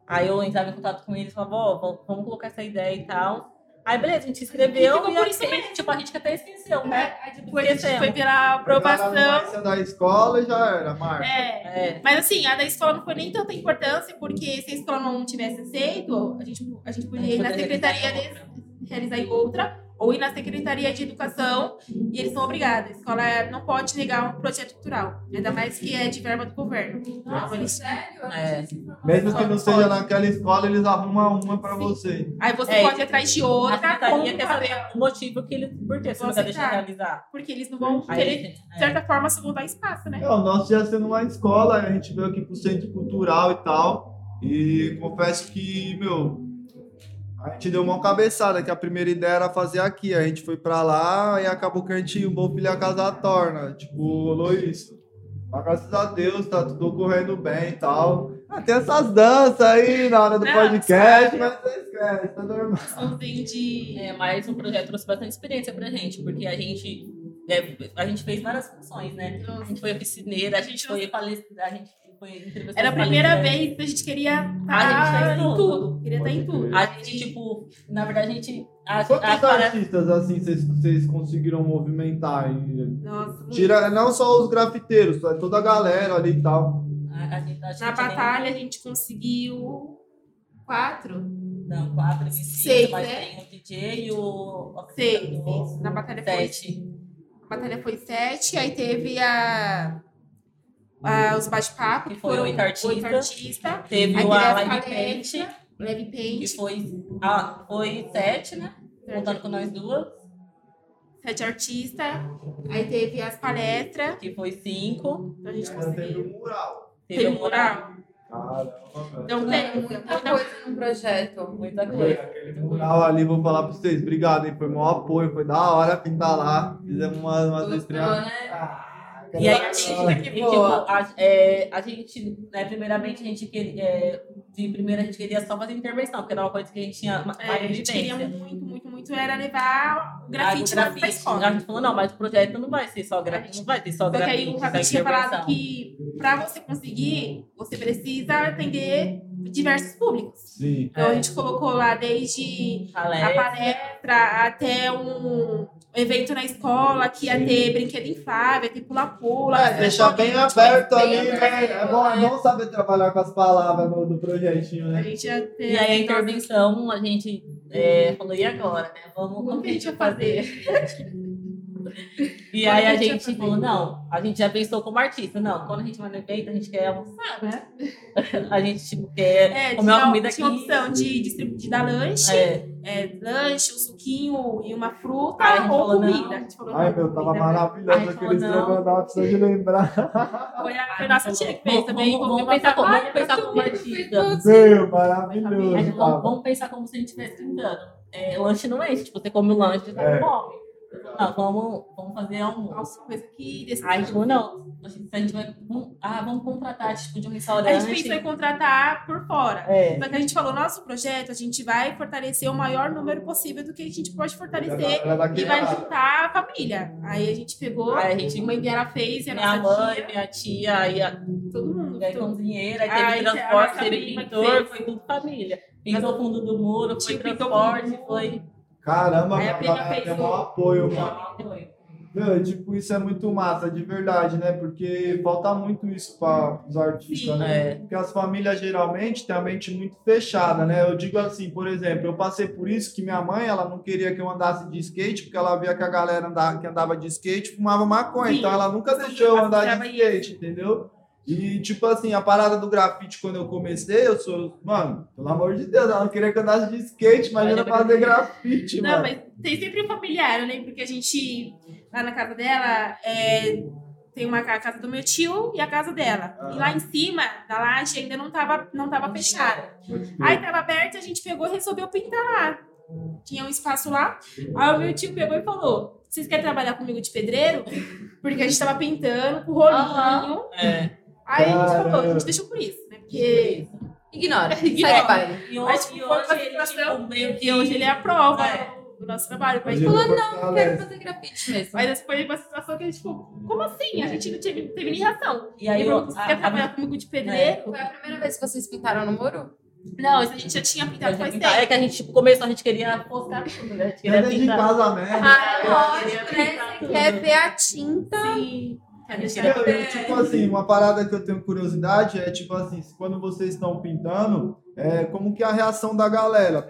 Aí eu entrava em contato com eles e falava, ó, vamos colocar essa ideia e tal. Aí, beleza, a gente escreveu e, e por isso a gente, tipo, a gente até esqueceu, né? É, aí depois a gente foi pela aprovação. A da escola já era, Marca. É. é, mas assim, a da escola não foi nem tanta importância, porque se a escola não tivesse aceito, a gente, a gente podia ir na secretaria deles, realizar outra, ou ir na Secretaria de Educação, e eles são obrigados. A escola não pode negar um projeto cultural, ainda mais que é de verba do governo. Nossa, então, sério? É. Mesmo que não seja naquela escola, eles arrumam uma para você. Aí você é, pode ir atrás de outra. A Secretaria quer saber o motivo que eles, por que você não está deixando realizar. Porque eles não vão querer, de certa forma, subornar espaço, né? É, o nosso já sendo uma escola, a gente veio aqui pro Centro Cultural e tal, e confesso que, meu... a gente deu uma cabeçada, que a primeira ideia era fazer aqui. A gente foi pra lá e acabou que a gente, o bom filho, a casa torna. Tipo, rolou isso. Mas graças a Deus, tá tudo correndo bem e tal. Ah, tem essas danças aí na hora do não, podcast, sabe? Mas não esquece, tá normal. Entendi. É, mas o projeto trouxe bastante experiência pra gente, porque a gente, é, a gente fez várias funções, né? A gente foi oficineira, a gente foi palestrante, a gente... Era a primeira vez que a gente queria estar em tudo. Queria estar em tudo. A gente, tipo, na verdade, a gente... Quantos artistas, assim, vocês conseguiram movimentar? Tira não só os grafiteiros, toda a galera ali e tal. Na batalha a gente conseguiu quatro. Não, quatro, seis, mas tem o D J e o... Seis. Na batalha foi sete. Na batalha foi sete, aí teve a... Ah, os bate-papos, que foram oito artistas, artista, teve o live paint, live paint, que foi, ah, foi sete, né, contando com nós duas, sete artistas, aí teve as palestras, que foi cinco, então a gente conseguiu. Teve o mural, teve o mural, caramba, então teve muita coisa no projeto, muita coisa. Aquele mural ali, vou falar pra vocês, obrigado, hein? Foi maior apoio, foi da hora pintar lá, fizemos umas, umas estrelas, né? Ah. E aí, a gente, e, tipo, a, é, a gente, né, primeiramente, a gente queria, é, de primeira, a gente queria só fazer intervenção, porque era uma coisa que a gente tinha uma é, a gente queria muito, muito, muito, era levar o grafite na escola. A gente falou, não, mas o projeto não vai ser só grafite, não vai ter só grafite. Só que aí o Rafael tinha falado que, pra você conseguir, você precisa atender diversos públicos. Sim. Então, é. a gente colocou lá desde palestra. A palestra até um... evento na escola, que ia ter brinquedo inflável, ia ter pula-pula. É, deixar bem aberto ali, né? É bom, é bom saber trabalhar com as palavras no, do projetinho, né? A gente ia ter... E aí a intervenção, a gente é, falou, e agora, né? Vamos, como que a gente ia fazer? E aí a gente falou, não, a gente já pensou como artista, não, quando a gente vai no evento, a gente quer almoçar, né? A gente, tipo, quer é, comer uma comida aqui. Tinha opção de, de, de dar lanche, é. É, lanche, um suquinho e uma fruta aí, ou falou, comida. A gente falou, ai, meu, tava maravilhoso aquele estrogonofe, só de lembrar. Foi a, foi a nossa tia que fez também. Vamos, vamos pensar como artista. Meu, maravilhoso. Aí, vamos, vamos pensar como se a gente estivesse pintando. É, lanche não é isso, tipo, você come o lanche e tá com fome. Não, vamos, vamos fazer almoço. Coisa que aí, tipo, não. A gente vai. Vamos, ah, vamos contratar, tipo, de um restaurante. A gente pensou em contratar por fora. É. Só que a gente falou: nosso projeto, a gente vai fortalecer o maior número possível do que a gente pode fortalecer e vai juntar a família. Aí a gente pegou, aí a gente, mãe dela fez, a minha nossa mãe, tia, minha tia, aí a, todo mundo. Aí cozinheira, aí teve aí, transporte, teve pintor, foi tudo família. Pintou o fundo do muro, foi transporte, foi. Caramba, é, cara, tem um apoio, mano. Meu, tipo, isso é muito massa, de verdade, né? Porque falta muito isso para os artistas, sim, né? É. Porque as famílias, geralmente, têm a mente muito fechada, né? Eu digo assim, por exemplo, eu passei por isso que minha mãe, ela não queria que eu andasse de skate, porque ela via que a galera andava, que andava de skate fumava maconha, sim, então ela nunca deixou eu andar de skate, isso, entendeu? E, tipo assim, a parada do grafite, quando eu comecei, eu sou... Mano, pelo amor de Deus, ela não queria que eu andasse de skate, imagina fazer grafite, não, mano. Não, mas tem sempre um familiar, eu lembro que a gente, lá na casa dela, é, tem uma, a casa do meu tio e a casa dela. Ah. E lá em cima, da laje, ainda não tava, não tava fechada. Aí tava aberta, a gente pegou e resolveu pintar lá. Tinha um espaço lá, aí o meu tio pegou e falou, vocês querem trabalhar comigo de pedreiro? Porque a gente tava pintando com o rolinho. Uhum. É. Aí a gente falou, a gente deixou por isso, né? Porque ignora, ignora. Sai e hoje, mas, e hoje, ele, hoje ele é a prova é. do nosso trabalho. Mas falou, não, não, não quero fazer grafite mesmo. Mas foi uma situação que a gente ficou, como assim? A gente não teve, não teve nem reação. E aí, eu, você a, quer trabalhar comigo de pedreiro? Foi a primeira vez que vocês pintaram no muro? Não, isso a gente já tinha pintado faz tempo. É que a gente tipo, começou, a gente queria postar tudo, né? A gente queria pintar. Ah, lógico, né? Você quer ver a tinta. Sim. Eu, eu, tipo assim, uma parada que eu tenho curiosidade é, tipo assim, quando vocês estão pintando, é, como que é a reação da galera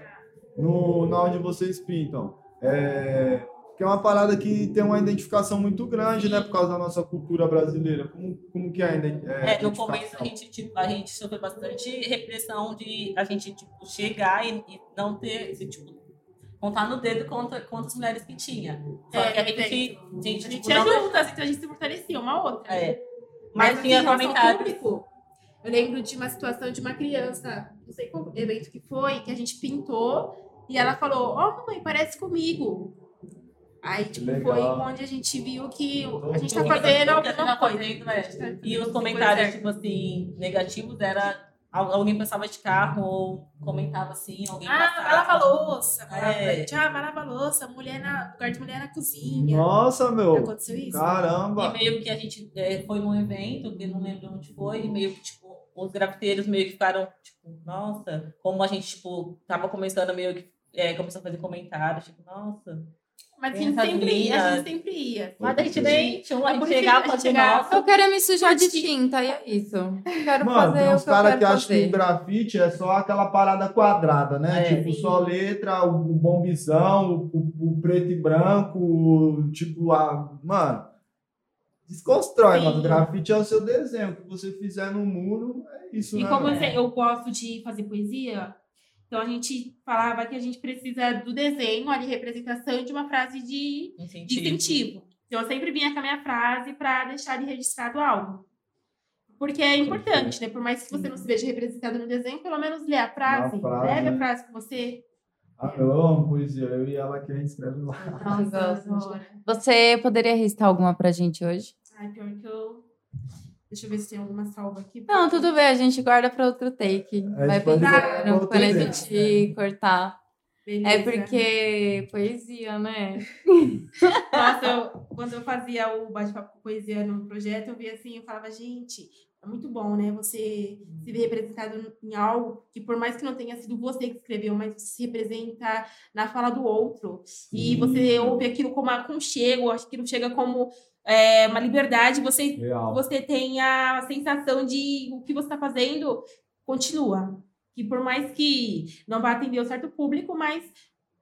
no, na onde vocês pintam? É, que é uma parada que tem uma identificação muito grande, né? Por causa da nossa cultura brasileira. Como, como que ainda é, é no começo a gente, tipo, a gente sofreu bastante repressão de a gente tipo, chegar e, e não ter esse tipo... Contar no dedo contra, contra as mulheres que tinha. Só é, que a gente... A gente, a gente tipo, tinha juntas, deu... então a gente se fortalecia uma a outra. É. Mas, Mas tinha comentários... Público, eu lembro de uma situação de uma criança, não sei qual evento que foi, que a gente pintou e ela falou, ó, oh, mamãe, parece comigo. Aí, tipo, legal. Foi onde a gente viu que a gente tá fazendo alguma coisa. Né? E os comentários, tipo assim, negativos era... Alguém passava de carro ou comentava assim, alguém ah, passava. Ah, vai lavar louça. É. Ah, vai lavar louça, mulher na, lugar de mulher na cozinha. Nossa, meu. Aconteceu isso? Caramba. Né? E meio que a gente é, foi num evento, eu não lembro onde foi, e meio que, tipo, os grafiteiros meio que ficaram, tipo, nossa. Como a gente, tipo, tava começando meio que, é, começou a fazer comentários, tipo, nossa. Mas a gente, sempre ia, a gente sempre ia. Mas a gente nem tinha, a gente chegava e falava, eu quero me sujar de tinta, e é isso. Quero Mano, fazer tem uns o que eu cara quero que acham que grafite é só aquela parada quadrada, né? É, tipo, sim. Só letra, o bombizão, o, o preto e branco, o, tipo, a... Mano, desconstrói, sim. Mano. Grafite é o seu desenho. O que você fizer no muro, é isso, e né? E como é? Eu gosto de fazer poesia... Então, a gente falava que a gente precisa do desenho, ali, representação de uma frase de incentivo. de incentivo. Então, eu sempre vinha com a minha frase para deixar de registrado algo. Porque é importante, né? Por mais que você não se veja representado no desenho, pelo menos lê a frase. frase. Leve a frase com você. Ah, eu amo poesia. Eu e ela que a gente escreve lá. Nossa, você poderia recitar alguma pra gente hoje? Ai, pior que eu... Deixa eu ver se tem alguma salva aqui. Não, tudo bem, a gente guarda para outro take. Vai pensar, não para gente cortar. Beleza. É porque poesia, né? Nossa, eu, quando eu fazia o bate-papo com poesia no projeto, eu via assim, eu falava, gente, é muito bom, né? Você se ver representado em algo que, por mais que não tenha sido você que escreveu, mas você se representa na fala do outro. Sim. E você ouve aquilo como aconchego, aquilo chega como... É uma liberdade, você, você tem a sensação de o que você está fazendo continua. E por mais que não vá atender um certo público, mas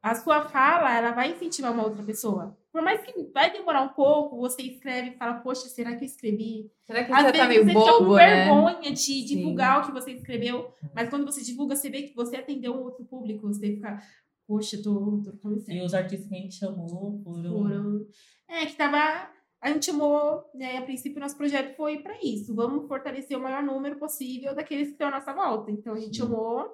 a sua fala, ela vai incentivar uma outra pessoa. Por mais que vai demorar um pouco, você escreve e fala, poxa, será que eu escrevi? Será que Às vezes tá meio você bobo, tem vergonha né? de divulgar Sim. o que você escreveu, mas quando você divulga, você vê que você atendeu um outro público, você fica... Poxa, tô, tô começando. E os artistas que a gente chamou foram... foram... É, que tava... A gente chamou, né, a princípio, nosso projeto foi para isso. Vamos fortalecer o maior número possível daqueles que estão à nossa volta. Então, a gente chamou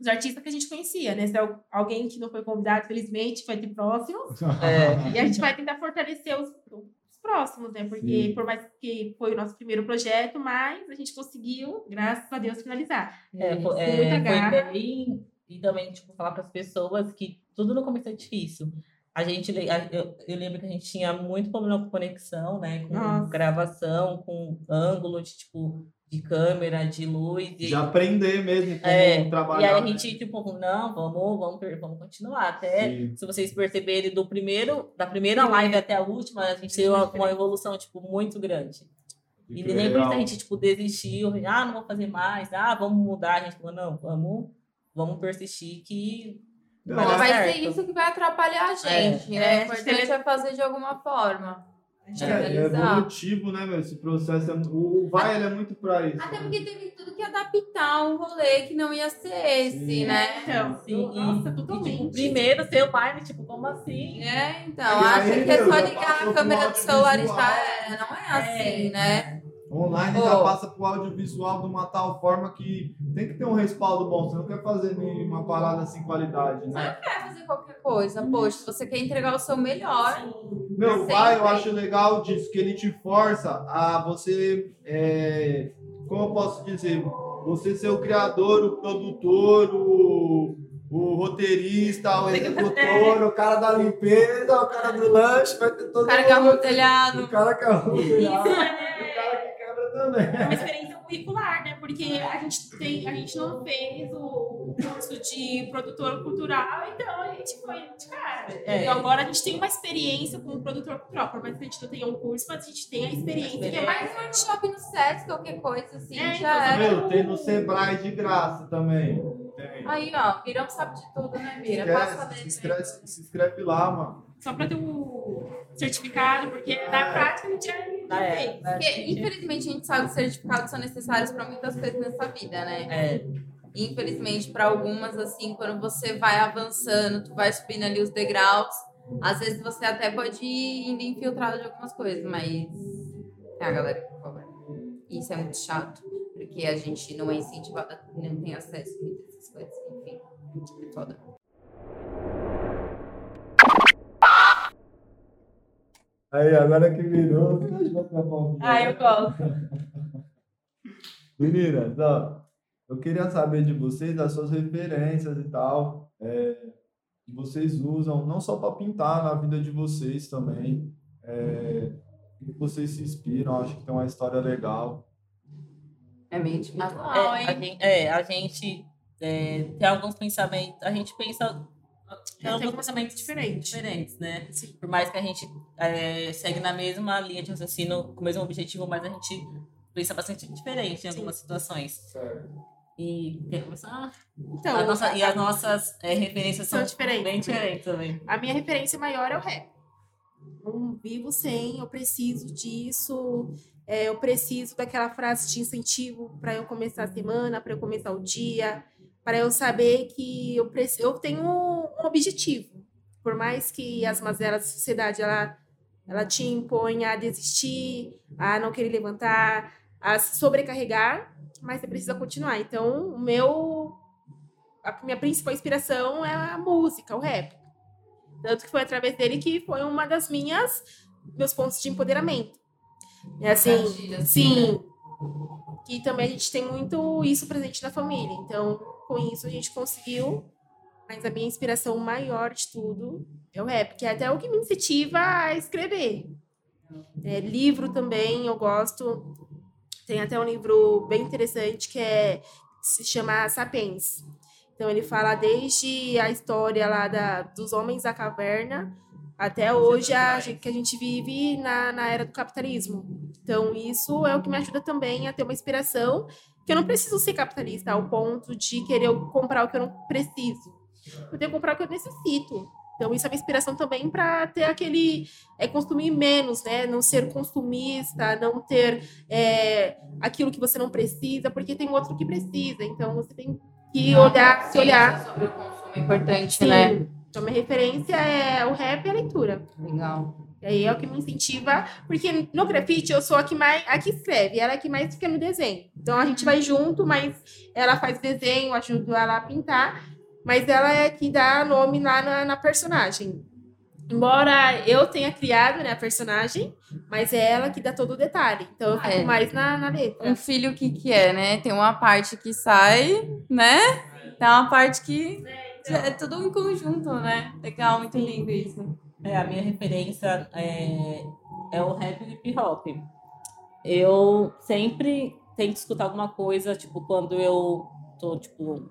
os artistas que a gente conhecia, né? Se é alguém que não foi convidado, felizmente, vai ter próximos. É. E a gente vai tentar fortalecer os, os próximos, né? Porque, Sim. por mais que foi o nosso primeiro projeto, mas a gente conseguiu, graças a Deus, finalizar. É, é, foi, é, muita garra. Foi bem, e também, tipo, falar para as pessoas que tudo no começo é difícil. A gente, eu, eu lembro que a gente tinha muito problema com conexão, né? Com Nossa. gravação, com ângulo de, tipo, de câmera, de luz. De e... aprender mesmo como é, trabalhar. E aí a gente, né? tipo, não, vamos, vamos, vamos continuar. Até, Sim. se vocês perceberem, do primeiro, da primeira live até a última, a gente teve uma, uma evolução, tipo, muito grande. E nem por isso a gente, tipo, desistiu. Ah, não vou fazer mais. Ah, vamos mudar. A gente falou, não, vamos, vamos persistir que... Não, Mas vai certo. ser isso que vai atrapalhar a gente, é, né? É, a gente vai teve... fazer de alguma forma. É, é evolutivo, né, meu? Esse processo, é... o vai, ele é muito pra isso. Até né? porque teve tudo que adaptar um rolê que não ia ser esse, Sim. né? Então, Sim. nossa, totalmente. E, tipo, primeiro, seu pai, tipo, como assim? É, então, aí, acha aí, que é só ligar a câmera do celular e estar... Não é assim, é. né? Online ainda oh. passa pro audiovisual de uma tal forma que tem que ter um respaldo bom. Você não quer fazer uma parada sem qualidade, né? Você não quer fazer qualquer coisa, poxa. Você quer entregar o seu melhor. Meu sempre. pai, eu acho legal disso, que ele te força a você... É, como eu posso dizer? Você ser o criador, o produtor, o... O roteirista, o executor, o cara da limpeza, o cara do lanche, vai ter todo o cara que arruma o telhado. O cara que arruma o telhado. O cara que quebra também. É uma experiência curricular, né? Porque a gente, tem, a gente não fez o curso de produtor cultural, então a gente foi de cara. É. Então agora a gente tem uma experiência como produtor cultural, por mais que a gente não tenha um curso, mas a gente tem a experiência. É, que é mais um workshop no SESC, qualquer coisa assim. É, já então, era. Meu, tem no SEBRAE de graça também. Tem. Aí, ó, Mirão sabe de tudo, né, Mira? Esquece, Passa se, inscreve, se inscreve lá, mano. Só pra ter o certificado, porque é. na prática não tinha nada a ver. Porque, infelizmente, a gente sabe que certificados são necessários pra muitas coisas nessa vida, né? É. Infelizmente, pra algumas, assim, quando você vai avançando, tu vai subindo ali os degraus, às vezes você até pode ir indo infiltrado de algumas coisas, mas... Ah, galera, por favor. Isso é muito chato, porque a gente não é incentivada, não tem acesso a muitas coisas, enfim, é foda. Aí, agora que virou, você gosta da palma? Ah, eu gosto. Meninas, ó, eu queria saber de vocês, das suas referências e tal, é, que vocês usam, não só para pintar, na vida de vocês também, é, que vocês se inspiram, acho que tem uma história legal. É meio individual, é, hein? A gente, é, a gente é, tem alguns pensamentos... A gente pensa... Tem alguns pensamentos diferentes. Diferentes, né? Sim. Por mais que a gente é, segue na mesma linha de raciocínio, com o mesmo objetivo, mas a gente pensa bastante diferente em algumas Sim. situações. Certo. E quer começar? Então, a nossa, e as nossas é, referências são, são diferentes, bem diferentes também. A minha referência maior é o rap. Não vivo sem, eu preciso disso... É, eu preciso daquela frase de incentivo para eu começar a semana, para eu começar o dia, para eu saber que eu, preci- eu tenho um objetivo. Por mais que as mazelas da sociedade, ela, ela te impõe a desistir, a não querer levantar, a se sobrecarregar, mas você precisa continuar. Então, o meu, a minha principal inspiração é a música, o rap. Tanto que foi através dele que foi uma das minhas, meus pontos de empoderamento. É assim, assim, sim, que também a gente tem muito isso presente na família, então com isso a gente conseguiu, mas a minha inspiração maior de tudo é o rap, que é até o que me incentiva a escrever. É, livro também, eu gosto, tem até um livro bem interessante que é, se chama Sapiens, então ele fala desde a história lá da, dos homens da caverna, até hoje, a, que a gente vive na, na era do capitalismo. Então, isso é o que me ajuda também a ter uma inspiração, que eu não preciso ser capitalista ao ponto de querer comprar o que eu não preciso. Eu tenho que comprar o que eu necessito. Então, isso é uma inspiração também para ter aquele... É consumir menos, né? Não ser consumista, não ter é, aquilo que você não precisa, porque tem outro que precisa. Então, você tem que não, olhar, se olhar... sobre o consumo é importante, Sim. né? Então, minha referência é o rap e a leitura. Legal. E aí é o que me incentiva, porque no grafite eu sou a que mais a que escreve, ela é a que mais fica no desenho. Então, a gente vai junto, mas ela faz desenho, ajudo ela a pintar, mas ela é que dá nome lá na, na personagem. Embora eu tenha criado, né, a personagem, mas é ela que dá todo o detalhe. Então, eu fico ah, é. mais na, na letra. Um filho, o que que é, né? Tem uma parte que sai, né? Tem uma parte que... É tudo um conjunto, né? Legal, muito lindo isso. É, a minha referência é, é o rap e hip hop. Eu sempre tento escutar alguma coisa, tipo, quando eu tô, tipo,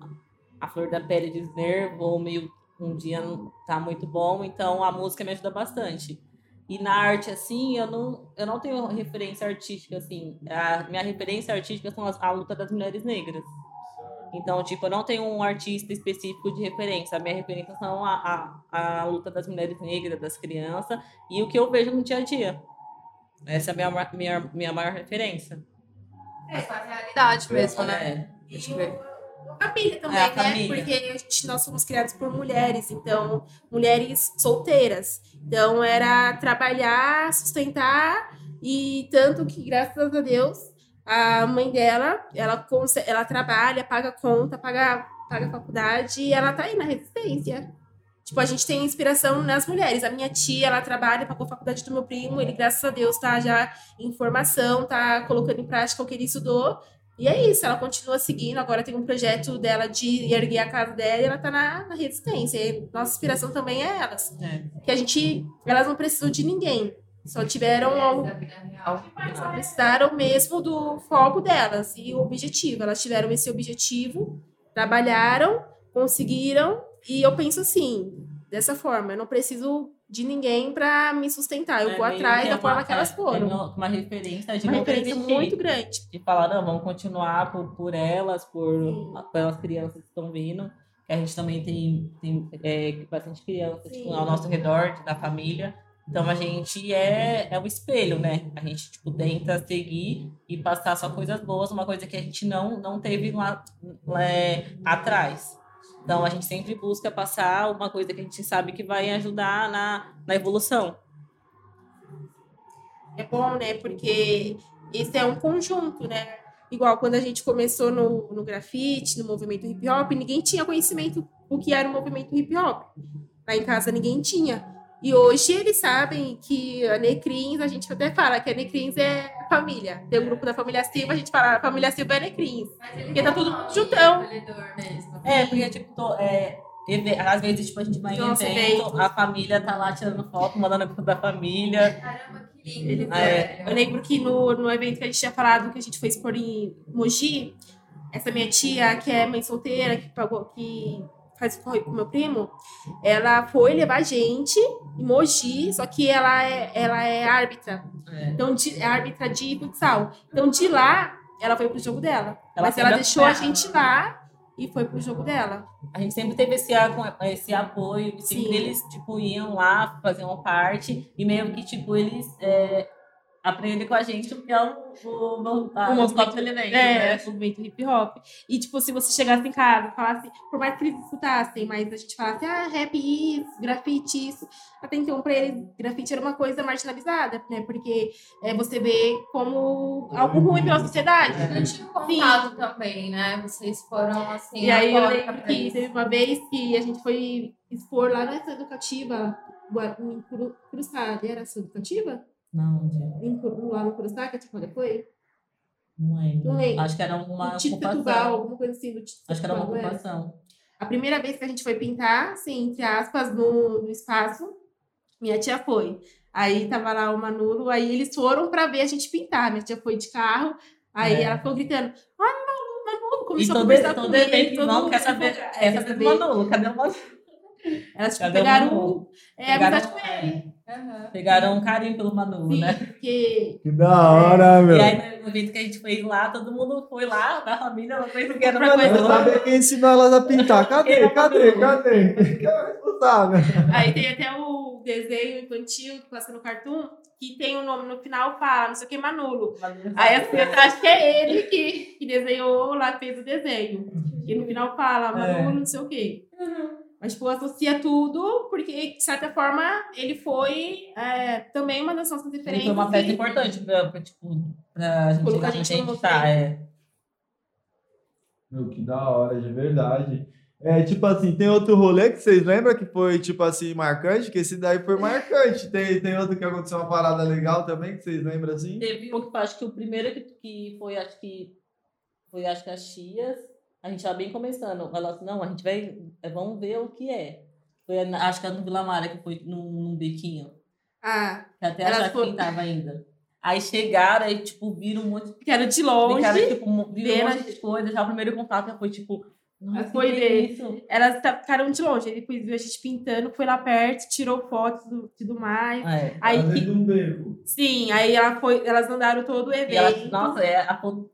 a flor da pele de nervo, ou meio um dia não tá muito bom, então a música me ajuda bastante. E na arte, assim, eu não, eu não tenho referência artística, assim. A minha referência artística são as, a luta das mulheres negras. Então, tipo, eu não tenho um artista específico de referência. A minha referência são a, a, a luta das mulheres negras, das crianças e o que eu vejo no dia a dia. Essa é a minha, minha, minha maior referência. É, a realidade mesmo, né? É. E o, a família também, é a né? Família. Porque a gente, nós somos criados por mulheres, então, mulheres solteiras. Então, era trabalhar, sustentar e tanto que, graças a Deus, a mãe dela, ela, ela trabalha, paga conta, paga, paga faculdade e ela tá aí na resistência. Tipo, a gente tem inspiração nas mulheres. A minha tia, ela trabalha, pagou a faculdade do meu primo, ele, graças a Deus, tá já em formação, tá colocando em prática o que ele estudou. E é isso, ela continua seguindo. Agora tem um projeto dela de erguer a casa dela e ela tá na, na resistência. E nossa inspiração também é elas. É. Que a gente, elas não precisam de ninguém. Só tiveram algo, só precisaram mesmo do foco delas e o objetivo. Elas tiveram esse objetivo, trabalharam, conseguiram. E eu penso assim, dessa forma. Eu não preciso de ninguém para me sustentar. Eu é vou atrás da forma que elas foram. É uma referência de uma referência desistir, muito grande. De falar, não, vamos continuar por, por elas, por, pelas crianças que estão vindo. Que a gente também tem, tem é, bastante crianças tipo, ao nosso redor, da família. Então, a gente é, é um espelho, né? A gente, tipo, tenta seguir e passar só coisas boas, uma coisa que a gente não, não teve lá, lá atrás. Então, a gente sempre busca passar uma coisa que a gente sabe que vai ajudar na, na evolução. É bom, né? Porque esse é um conjunto, né? Igual quando a gente começou no, no grafite, no movimento hip-hop, ninguém tinha conhecimento do que era o movimento hip-hop. Lá em casa, ninguém tinha. E hoje eles sabem que a Necrim, a gente até fala que a Necrim é família. Tem o um grupo da família Silva, a gente fala a família Silva é Necrim. Porque tá todo mundo juntão. É, porque tipo, tô, é, às vezes tipo, a gente vai em evento, evento, a família tá lá tirando foto, mandando foto da família. Caramba, que lindo. Ah, é. Eu lembro que no, no evento que a gente tinha falado, que a gente foi expor em Mogi, essa minha tia, que é mãe solteira, que pagou... Que... faz correr com o meu primo, ela foi levar gente em Mogi, só que ela é, ela é árbitra. É. Então, de, é árbitra de futsal. Então, de lá, ela foi pro jogo dela. Ela Mas ela deixou a gente lá e foi pro jogo dela. A gente sempre teve esse, esse apoio, sempre eles, tipo, iam lá, faziam parte, e meio que, tipo, eles... É... aprender com a gente o que é o, o, o, a, o movimento, elemento, é, né? O movimento hip-hop. E, tipo, se você chegasse em casa e falasse, por mais que eles escutassem, mas a gente falasse, ah, rap isso, grafite isso. Até então, pra eles, grafite era uma coisa marginalizada, né? Porque é, você vê como algo ruim pela sociedade. É. Eu tive contato Sim. também, né? Vocês foram, assim, E aí, eu lembro que teve uma vez que a gente foi expor lá na Ação Educativa, em Cruzada, era Ação Educativa? Não, onde lá no Cruzá, que a gente falou depois? Não lembro. Não lembro. Acho que era alguma ocupação. Alguma coisa assim. Do Acho que era uma ocupação. A primeira vez que a gente foi pintar, assim, entre aspas, no, no espaço, minha tia foi. Aí tava lá o Manolo, aí eles foram pra ver a gente pintar. Minha tia foi de carro, aí é. ela ficou gritando, olha o Manolo, começou a conversar com ele. E todo evento não quer saber, quer saber do Manolo, cadê o Manolo? Elas tipo, pegaram é, amizade com ele. Uhum. Pegaram um carinho pelo Manu, Sim, né? Porque... Que da hora, meu. E aí, no momento que a gente foi lá, todo mundo foi lá, da família, ela fez o que era pra coisa. Sabe quem ensinou elas a pintar? Cadê? Cadê? Cadê? Quem é responsável? Aí tem até o desenho infantil que passa no cartoon, que tem o um nome no final, fala, não sei o que, Manolo. Manolo aí assim, eu acho que é ele que, que desenhou lá, fez o desenho. E no final fala, Manolo, é. não sei o que. Uhum. Mas, tipo, associa tudo, porque, de certa forma, ele foi é, também uma das nossas referências. Foi uma peça importante pra, pra, tipo, pra gente colocar a gente no tá, é. Meu, que da hora, de verdade. É, tipo assim, tem outro rolê que vocês lembram que foi, tipo assim, marcante? Que esse daí foi marcante. Tem, tem outro que aconteceu uma parada legal também, que vocês lembram, assim? Teve um que, acho que o primeiro que, que foi, acho que, foi, acho que as Chias... A gente estava bem começando. Ela assim, não, a gente vai... Vamos ver o que é. Foi, acho que era no Vila Mara, que foi num, num bequinho. Ah. Que até achava foi... que quem tava ainda. Aí chegaram e, tipo, viram um monte... Ficaram de longe. Ficaram, tipo, viram um monte de coisa. Já o primeiro contato foi, tipo... Nossa, foi isso. Elas ficaram de longe. Ele viu a gente pintando, foi lá perto, tirou fotos e tudo mais. É, aí que... um bebo. Sim, aí ela foi, elas andaram todo o evento. E ela, nossa, ela foi...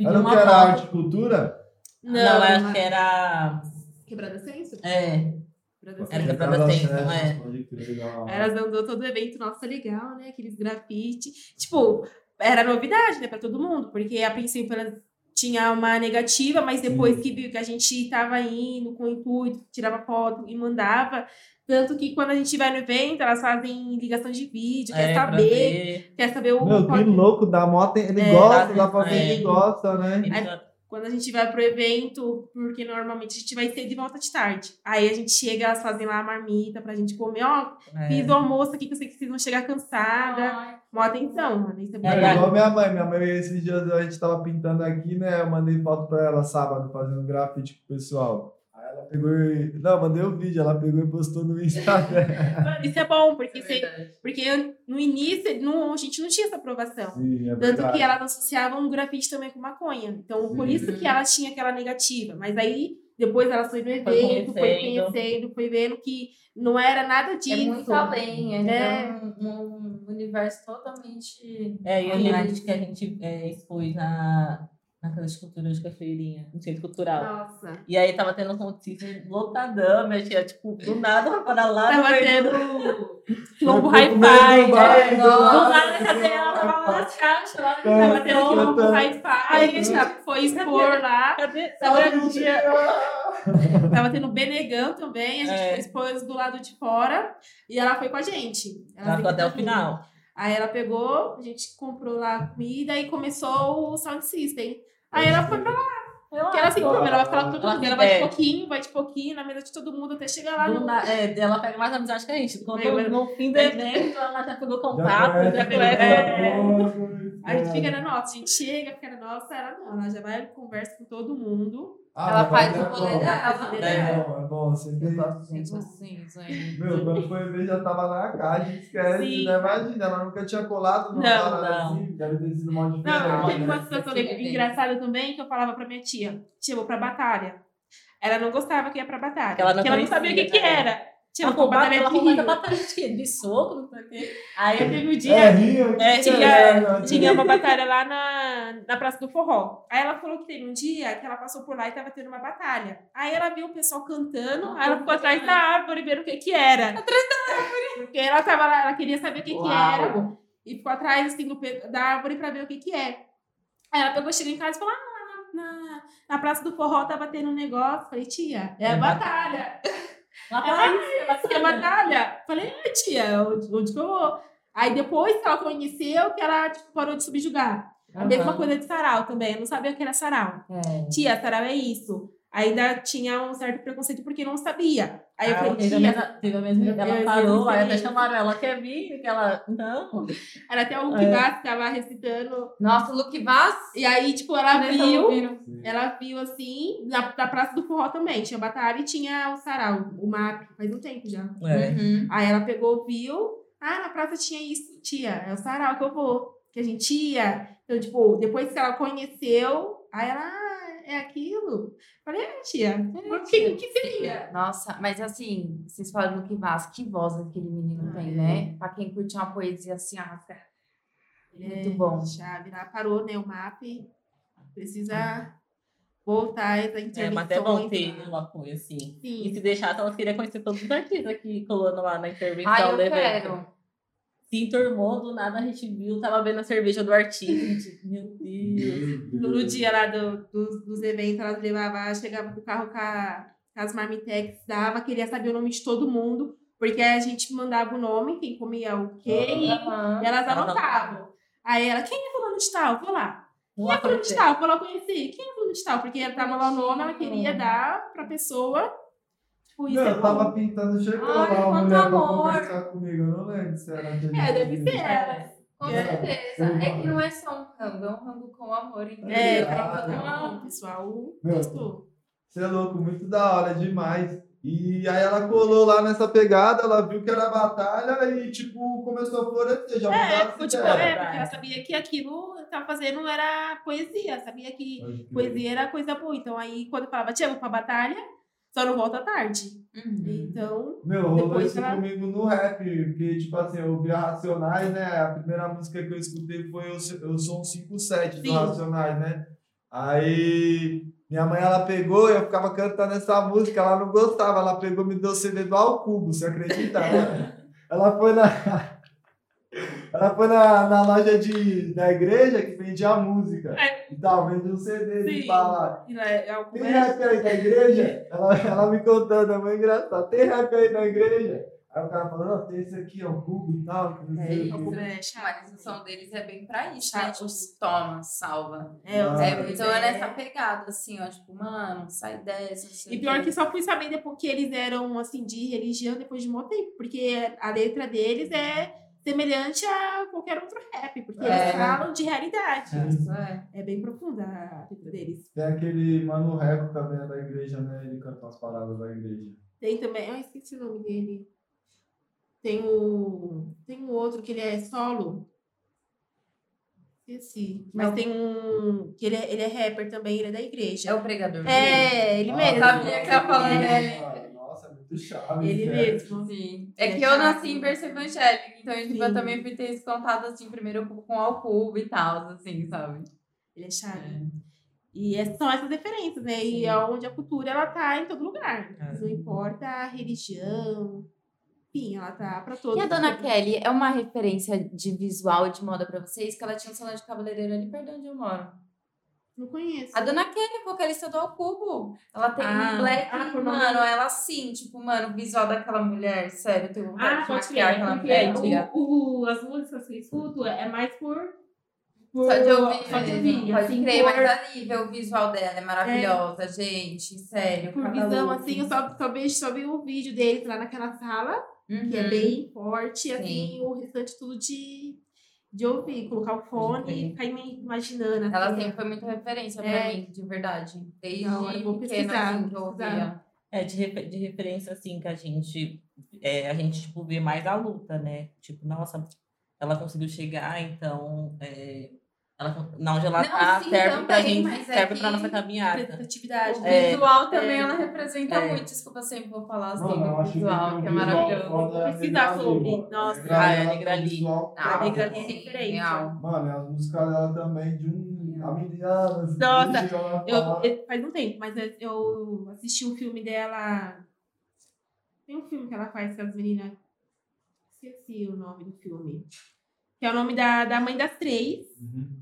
Ela não era arte e cultura? Não, não, acho mas... que era... Quebrada Senso? É. Quebrada era Quebrada Senso, é. Elas andou todo o evento, nossa, legal, né? Aqueles grafite. Tipo, era novidade, né? Pra todo mundo. Porque a princípio ela tinha uma negativa, mas depois Sim. que viu que a gente tava indo com o intuito, tirava foto e mandava... Tanto que quando a gente vai no evento, elas fazem ligação de vídeo, é, quer saber... Quer saber o... Meu, que louco, da moto, ele é, gosta, dá pra ver que gosta, né? A... Quando a gente vai pro evento, porque normalmente a gente vai ser de volta de tarde. Aí a gente chega, elas fazem lá a marmita pra gente comer. Ó, é. fiz o almoço aqui que eu sei que vocês vão chegar cansada. Mó atenção, mano. Isso é bem legal. É igual minha mãe. Minha mãe, esses dias a gente tava pintando aqui, né? Eu mandei foto pra ela sábado, fazendo grafite com o pessoal. Ela pegou e... Não, mandei um vídeo, ela pegou e postou no Instagram. Isso é bom, porque, é você, porque no início não, a gente não tinha essa aprovação. Sim, é tanto verdade. Que elas associavam o grafite também com maconha. Então, Sim. por isso que elas tinham aquela negativa. Mas aí, Depois ela foi no evento, foi conhecendo, foi, conhecendo, foi vendo que não era nada disso. É muito além, é né? um, um universo totalmente... É, e a realidade que a gente é, expôs na, na Casa de Cultura de Cafeirinha, no Centro Cultural. Nossa! E aí tava tendo um contínuo lotadão, minha tia, tipo, do nada para lá... Tava tendo lombo hi-fi, do nada na cadeira. Tava na caixa, lá tava tendo um lombo hi-fi, foi expor lá. Cadê? Tava tendo Benegão também, a gente é. foi expôs do lado de fora e ela foi com a gente. Ela, ela ficou até o final. Aí ela pegou, a gente comprou lá a comida e começou o sound system. Aí ela foi pra lá. Porque ela assim, ela vai falar com todo mundo, ela vai de pouquinho, vai de pouquinho, na mesa de todo mundo, até chegar lá. No... Na, é, ela pega mais amizade que a gente. Quando é, no fim do evento, ela já pegou contato, já pegou. É, a gente fica na nossa, a gente chega, fica na nossa, ela não, ela já vai, conversa com todo mundo. Ah, ela faz o rolê dela. É bom, é bom. Sempre gente assim, gente. Meu, quando foi ver, já tava na caixa, esquece, sim. Né? Imagina, ela nunca tinha colado numa hora assim, deve ter sido mal diferente. Não, teve uma situação engraçada também, que eu falava pra minha tia, tia, vou pra batalha. Ela não gostava que ia pra batalha, ela porque ela não sabia o que que era. Tinha uma batalha ela rouba da batalha de quê? De soco, não sei o quê. Aí eu teve um dia, é, Rio, é, tinha, é, tinha uma batalha lá na, na Praça do Forró. Aí ela falou que teve um dia que ela passou por lá e tava tendo uma batalha. Aí ela viu o pessoal cantando, ah, aí ela ficou atrás da árvore vendo o que que era. Atrás da árvore! Porque ela tava lá, ela queria saber o que que era. E ficou atrás assim, da árvore pra ver o que que é. Aí ela pegou, chegou em casa e falou, ah, na, na Praça do Forró tava tendo um negócio. Falei, tia, é a batalha. Ela falou, você é batalha? Falei, ah, tia, onde que eu vou? Aí depois que ela conheceu, que ela tipo, parou de subjugar. Uhum. A mesma coisa de sarau também, eu não sabia o que era sarau. É. Tia, sarau é isso. Ainda tinha um certo preconceito porque não sabia. Aí ah, eu falei, tia... Mesma, teve a mesma, ela eu, parou, aí até chamaram ela, quer vir? Que ela, não. Era até o Luke é. Vaz que tava recitando. Nossa, o Luke Vaz? E aí, tipo, ela viu, viu, ela viu assim, na, na Praça do Forró também. Tinha batalha e tinha o sarau, o M A P, faz um tempo já. É. Uhum. Aí ela pegou, viu, ah, na praça tinha isso, tia, é o sarau que eu vou, que a gente ia. Então, tipo, depois que ela conheceu, aí ela... É aquilo? Falei, ah, tia, o que, que seria? Nossa, mas assim, vocês falaram que Vaz, que voz aquele menino ah, tem, é. né? Pra quem curte uma poesia assim, ah, é, muito bom. Chave, lá parou, né? O M A P precisa é. voltar essa intervenção. É, mas até bom ter um apoio assim. Sim. E se deixar, então eu queria conhecer todos os artistas que colando lá na intervenção. Ah, eu quero. Se enturmou, do nada a gente viu, tava vendo a cerveja do artista, meu Deus. Todo dia lá do, do, dos eventos, elas levavam, chegava pro carro com, a, com as marmitex, dava, queria saber o nome de todo mundo, porque a gente mandava o nome, quem comia o quê, ah, e elas anotavam. Aí ela, quem é fulano de tal? Vou lá. Quem é fulano de tal? Vou lá conhecer. Quem é fulano de tal? Porque ela tava lá o nome, ela queria dar pra pessoa... Não, eu tava pintando, chegou lá uma mulher pra conversar comigo, eu não lembro se era aquele... É, deve ser ela, com certeza. É que não é só um rango, é um rango com amor, entendeu? É, o pessoal gostou. Você é louco, muito da hora, demais. E aí ela colou lá nessa pegada, ela viu que era batalha e, tipo, começou a florescer, já mudava. É, ficou, tipo, é, porque ela sabia que aquilo que tava fazendo era poesia, sabia que poesia era coisa boa. Então aí, quando falava, tia, vou pra batalha... Só não volta à tarde. Uhum. Então. Meu, rolou isso ela... comigo no rap. Porque, tipo assim, eu ouvia Racionais, né? A primeira música que eu escutei foi Eu, eu Sou um cinco sete do Racionais, né? Aí minha mãe ela pegou e eu ficava cantando essa música, ela não gostava. Ela pegou e me deu o C D do Alcubo, você acredita? Ela, ela foi na. Ela foi na, na loja de, da igreja que vendia a música. É. E tal, vendia um C D de falar. Tem rap aí da igreja? Ela, ela me contando, é muito engraçado. Tem rap aí da igreja? Aí o cara falou, oh, tem esse aqui, ó, o Google e tal. É, isso, né? Mas o som deles é bem pra isso, né? Tipo, toma, salva. É, ah, é, então era essa pegada, assim, ó, tipo, mano, sai dessa. E pior que só fui saber depois que eles eram, assim, de religião depois de um bom tempo. Porque a letra deles é... semelhante a qualquer outro rap, porque é. eles falam de realidade. É, é bem profunda a vida deles. Tem aquele mano rap também é da igreja, né? Ele canta umas paradas da igreja. Tem também, ah, esqueci o nome dele. Tem o. Tem um outro que ele é solo. Esqueci. Mas não. Tem um... Ele é, ele é rapper também, ele é da igreja. É o pregador. É, ele ah, mesmo. Tá minha que falando dele. Nossa, muito chave. Ele né? mesmo. Sim. É, é que eu nasci em berço evangélico, então eu tipo, também fui ter esse contato, assim, primeiro com o Alcubo e tal, assim, sabe? Ele é chave. É. E são essas diferenças, né? Sim. E é onde a cultura, ela tá em todo lugar. É. Não importa a religião... Sim, ela tá pra todos. E a Dona Kelly é uma referência de visual e de moda pra vocês? Que ela tinha um salão de cabeleireiro ali, perto de onde eu moro. Não conheço. A Dona Kelly, vocalista do Alcubo. Ela tem ah, um black, ah, mano, mano, ela assim, tipo, mano, o visual daquela mulher, sério, tem um ah, pode criar aquela mulher. O, o, as músicas que eu escuto é mais por... por só de ouvir. Só de ouvir, pode assim, crer, por... mas ali, ver o visual dela é maravilhosa, é. Gente, sério. Por visão, louco. Assim, eu só, só, vejo, só vi um vídeo deles lá naquela sala... Uhum. Que é bem forte, assim, o restante tudo de, de ouvir, colocar o fone e ficar imaginando. Assim. Ela sempre foi muita referência pra é. Mim, de verdade. Desde pequena, assim, que eu ouvia. É, de, refer- de referência, assim, que a gente, é, a gente, tipo, vê mais a luta, né? Tipo, nossa, ela conseguiu chegar, então... É... Ela, na onde ela não, tá, sim, serve também, pra gente, serve é pra nossa caminhada. Representatividade. O é, visual também, é, ela representa é. Muito. Desculpa, eu sempre vou falar assim, não, visual, que é maravilhoso. Não precisa sobre. Nossa, ah, é a Negra Li. A Negra Li é diferente. Mano, as músicas dela também, de um... A menina... Nossa, eu, eu, faz um tempo, mas eu assisti um filme dela... Tem um filme que ela faz com as meninas... Esqueci o nome do filme. Que é o nome da, da Mãe das Três. Uhum.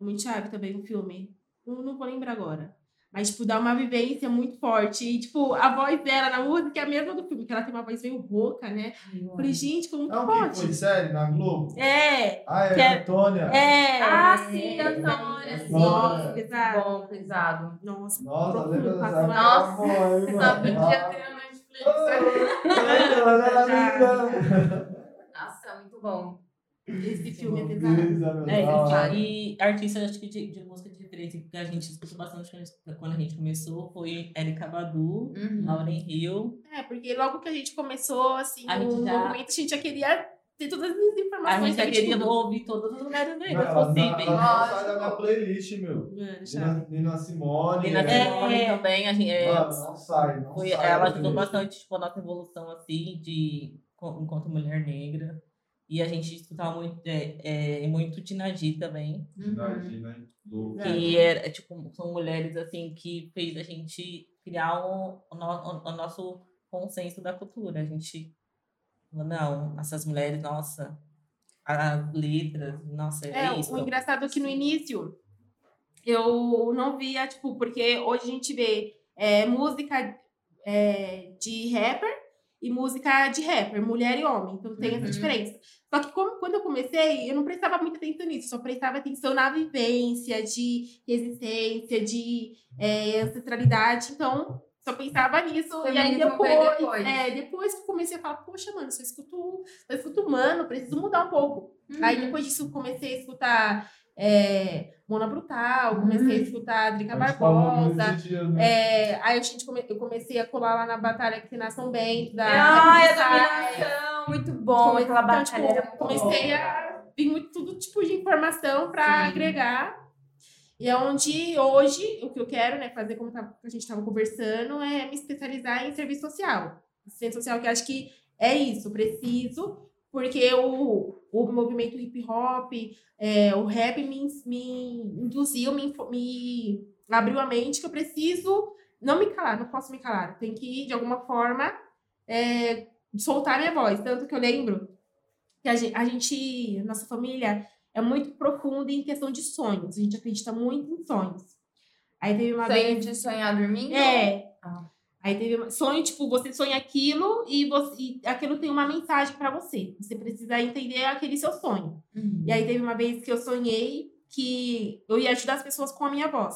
Muito chave também o um filme. Não, não vou lembrar agora. Mas, tipo, dá uma vivência muito forte. E, tipo, a voz dela na música é a mesma do filme, que ela tem uma voz meio rouca, né? Uhum. Falei, gente, como que não, pode? Não, que foi série na Globo? É. Ah, é, é... Antônia. É. Ah, sim, é. Antônia, sim. Nossa, pesado. Bom, pesado. Nossa, nossa, profundo, nossa. Nossa, essa podia ter na Netflix. Nossa, muito bom. Esse filme é pesado. É, é, e artista, acho que de, de música de referência que a gente escutou bastante quando a gente começou foi Erykah Badu, uhum. Lauryn Hill. É, porque logo que a gente começou, assim, a gente o já... movimento, a gente já queria ter todas as informações. A gente já queria tipo... ouvir todos os lugares dele, possíveis. Sai da minha playlist, meu. É, Nina, Nina Simone. Nina é, Simone é. Também. A gente, é, não, não sai, não foi, sai. Ela ajudou bastante, tipo, a nossa evolução, assim, de, enquanto mulher negra. E a gente escutava muito, é, é, muito Tinagi também. Tinagi, né? Que era, tipo, são mulheres, assim, que fez a gente criar o, o, o, o nosso consenso da cultura. A gente falou, não, essas mulheres, nossa, as letras, nossa, é, é isso. O engraçado é que no início eu não via, tipo, porque hoje a gente vê é, música é, de rapper, e música de rapper, mulher e homem. Então tem uhum. essa diferença. Só que como, quando eu comecei, eu não prestava muita atenção nisso. Só prestava atenção na vivência, de resistência, de é, ancestralidade. Então, só pensava nisso. Também e aí depois, depois. É, depois que eu comecei a falar, poxa, mano, só escuto, só escuto mano, preciso mudar um pouco. Uhum. Aí depois disso, comecei a escutar... É, Mona Brutal, comecei a escutar a Drica Barbosa. Dia, né? é, aí a gente come, eu comecei a colar lá na batalha que tem na São Bento. Da, ah, essa é muito bom. Comecei, aquela então, batalha tipo, era comecei bom. A vir muito tudo tipo de informação para agregar. E é onde hoje o que eu quero, né, fazer, como a gente estava conversando, é me especializar em serviço social. Serviço social, que acho que é isso, preciso. Porque o, o movimento hip-hop, é, o rap me, me induziu, me, me abriu a mente que eu preciso não me calar, não posso me calar. Tem que, de alguma forma, é, soltar minha voz. Tanto que eu lembro que a gente, a gente, nossa família é muito profunda em questão de sonhos. A gente acredita muito em sonhos. Aí teve uma Sonho vez... de sonhar dormindo? É. Ah. Aí teve sonho, tipo, você sonha aquilo e, você, e aquilo tem uma mensagem pra você. Você precisa entender aquele seu sonho. Uhum. E aí teve uma vez que eu sonhei que eu ia ajudar as pessoas com a minha voz.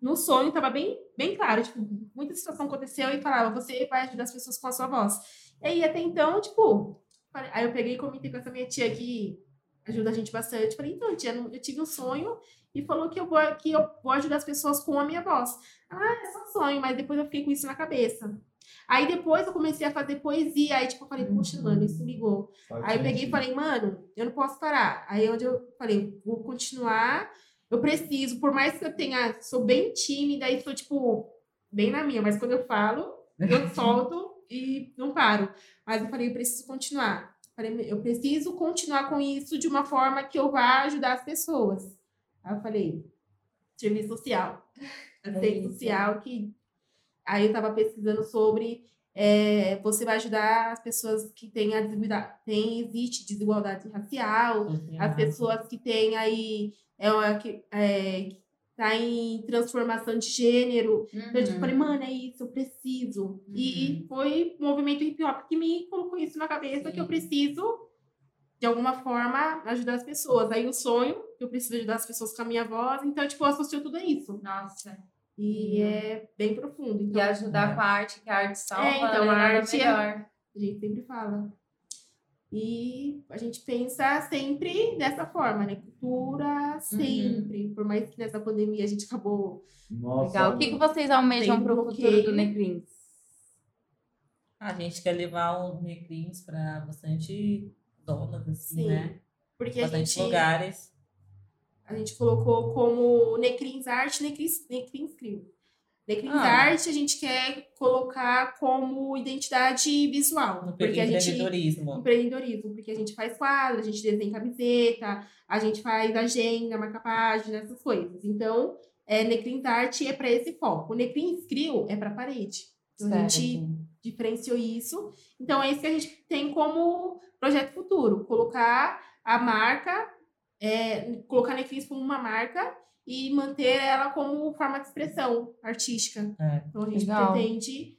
No sonho tava bem, bem claro, tipo, muita situação aconteceu e falava, você vai ajudar as pessoas com a sua voz. E aí até então, tipo, aí eu peguei e comentei com essa minha tia que ajuda a gente bastante. Falei, então, tia, eu tive um sonho... E falou que eu, vou, que eu vou ajudar as pessoas com a minha voz. Ah, é só um sonho, mas depois eu fiquei com isso na cabeça. Aí depois eu comecei a fazer poesia. Aí, tipo, eu falei, poxa, mano, isso me ligou. Faz aí eu peguei e falei, mano, eu não posso parar. Aí onde eu falei, vou continuar, eu preciso, por mais que eu tenha, sou bem tímida e sou, tipo, bem na minha, mas quando eu falo, eu solto e não paro. Mas eu falei, eu preciso continuar. Eu falei, eu preciso continuar com isso de uma forma que eu vá ajudar as pessoas. Aí eu falei, serviço social. Serviço é social que... Aí eu estava pesquisando sobre é, você vai ajudar as pessoas que têm a desigualdade, tem, existe desigualdade racial, é, as pessoas que têm aí, é, que é, tá em transformação de gênero. Uhum. Então, eu falei, mano, é isso, eu preciso. Uhum. E foi um movimento hip hop que me colocou isso na cabeça, sim, que eu preciso, de alguma forma, ajudar as pessoas. Aí o sonho, eu preciso ajudar as pessoas com a minha voz, então, tipo, associou tudo a isso. Nossa. E hum. é bem profundo. Então, e ajudar é. com a arte, que a arte salva. É, então, a arte é... A gente sempre fala. E a gente pensa sempre dessa forma, né? Cultura, sempre. Uhum. Por mais que nessa pandemia a gente acabou... Nossa. Legal. O que, que vocês almejam para o futuro do Necrim? A gente quer levar o Necrim para bastante donas, assim, sim, né? Porque bastante a gente... lugares. A gente colocou como Necrims Arte, Necrims Crio. Necrims ah. Arte a gente quer colocar como identidade visual. No porque a gente, empreendedorismo. Empreendedorismo, porque a gente faz quadro, a gente desenha camiseta, a gente faz agenda, marca página, essas coisas. Então, é, Necrims Arte é para esse foco. O Necrims Crio é para a parede. Então, certo, a gente diferenciou isso. Então, é isso que a gente tem como projeto futuro. Colocar a marca... É, colocar Necrim como uma marca e manter ela como forma de expressão artística. É, então a gente legal. pretende,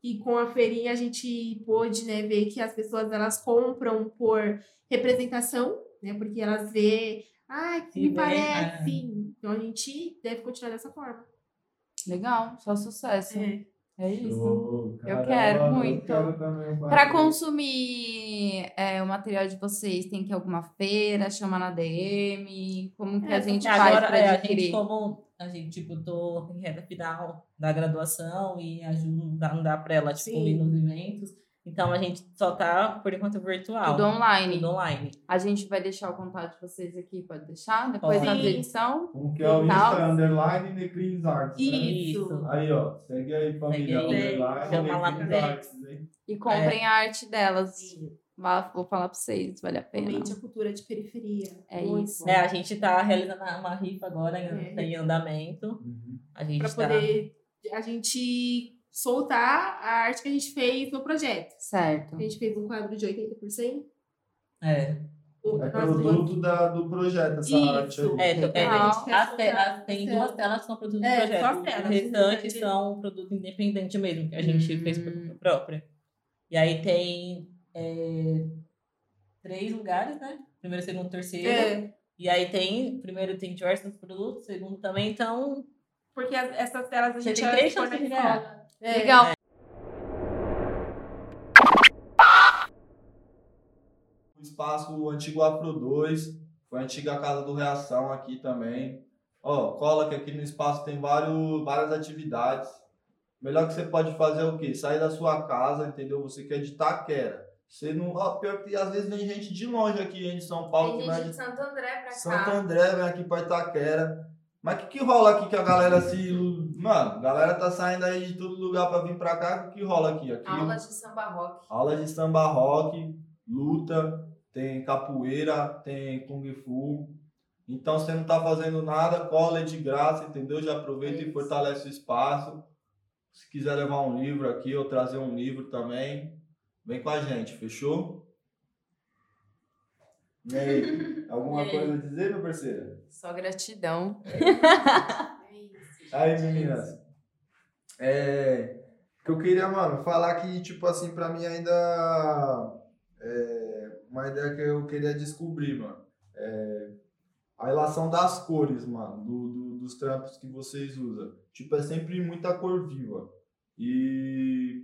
e com a feirinha a gente pôde, né, ver que as pessoas elas compram por representação, né, porque elas vê, ah, que me parece. Bem, é. Então a gente deve continuar dessa forma. Legal, só sucesso. É. É isso. Oh, caramba, eu quero muito. Para consumir é, o material de vocês, tem que ir alguma feira, chamar na D M? Como que é, a gente faz para é, adquirir? A gente, como a gente botou em reta final da graduação e ajudar para ela, tipo, ir nos eventos. Então, a gente só tá, por enquanto, virtual. Tudo online. Tudo online. A gente vai deixar o contato de vocês aqui, pode deixar? Depois na edição. O que é o Insta, underline, Necrim Arts. Isso. Aí, ó. Segue aí, família. Underline, Necrim Arts. E comprem a arte delas. Vou falar pra vocês, vale a pena. Realmente a cultura de periferia. É isso. É, a gente tá realizando uma rifa agora, em andamento. A gente tá... Pra poder... A gente... soltar a arte que a gente fez no projeto. Certo. A gente fez um quadro de oitenta por cento. É. O, é produto da, do projeto, essa isso. arte aí. É, é, é, a gente a tela, tem duas telas que são produto do é, projeto. Só telas. O restante são produto independente mesmo, que a gente hum. fez por conta própria. E aí tem é, três lugares, né? Primeiro, segundo, terceiro. É. E aí tem, primeiro tem diversos produtos, segundo também, então... Porque as, essas telas a gente... Tem três chances de ganhar. É. Legal. É. O espaço o antigo Afro dois, foi a antiga Casa do Reação aqui também. Ó, cola que aqui no espaço tem vários, várias atividades. Melhor que você pode fazer é o quê? Sair da sua casa, entendeu? Você quer de Itaquera. Você não... Ó, pior que às vezes vem gente de longe aqui, hein, de São Paulo. Tem gente de, de Santo André pra Santo cá. Santo André vem aqui pra Itaquera. Mas o que, que rola aqui que a galera se... Mano, a galera tá saindo aí de todo lugar pra vir pra cá. O que, que rola aqui? aqui? Aulas de samba rock. Aulas de samba rock, luta, tem capoeira, tem kung fu. Então, você não tá fazendo nada, cola é de graça, entendeu? Já aproveita é e fortalece o espaço. Se quiser levar um livro aqui ou trazer um livro também, vem com a gente, fechou? E aí, alguma e aí? coisa a dizer, meu parceiro? Só gratidão. É isso. Aí, meninas. É, que eu queria, mano, falar que, tipo assim, pra mim ainda... É, uma ideia que eu queria descobrir, mano. É, a relação das cores, mano, do, do, dos trampos que vocês usam. Tipo, é sempre muita cor viva. E...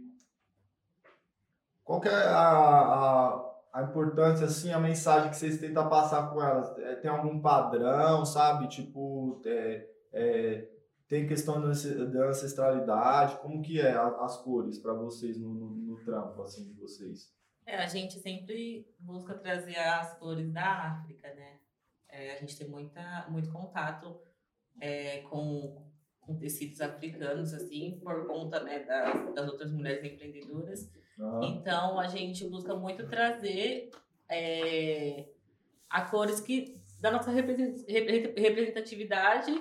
Qual que é a... a A importância, assim, a mensagem que vocês tentam passar com elas, é, tem algum padrão, sabe? Tipo, é, é, Tem questão da ancestralidade, como que é as cores para vocês no, no, no trampo, assim, de vocês? É, a gente sempre busca trazer as cores da África, né? É, a gente tem muita, muito contato é, com, com tecidos africanos, assim, por conta, né, das, das outras mulheres empreendedoras. Ah. Então, a gente busca muito trazer é, a cores que, da nossa representatividade.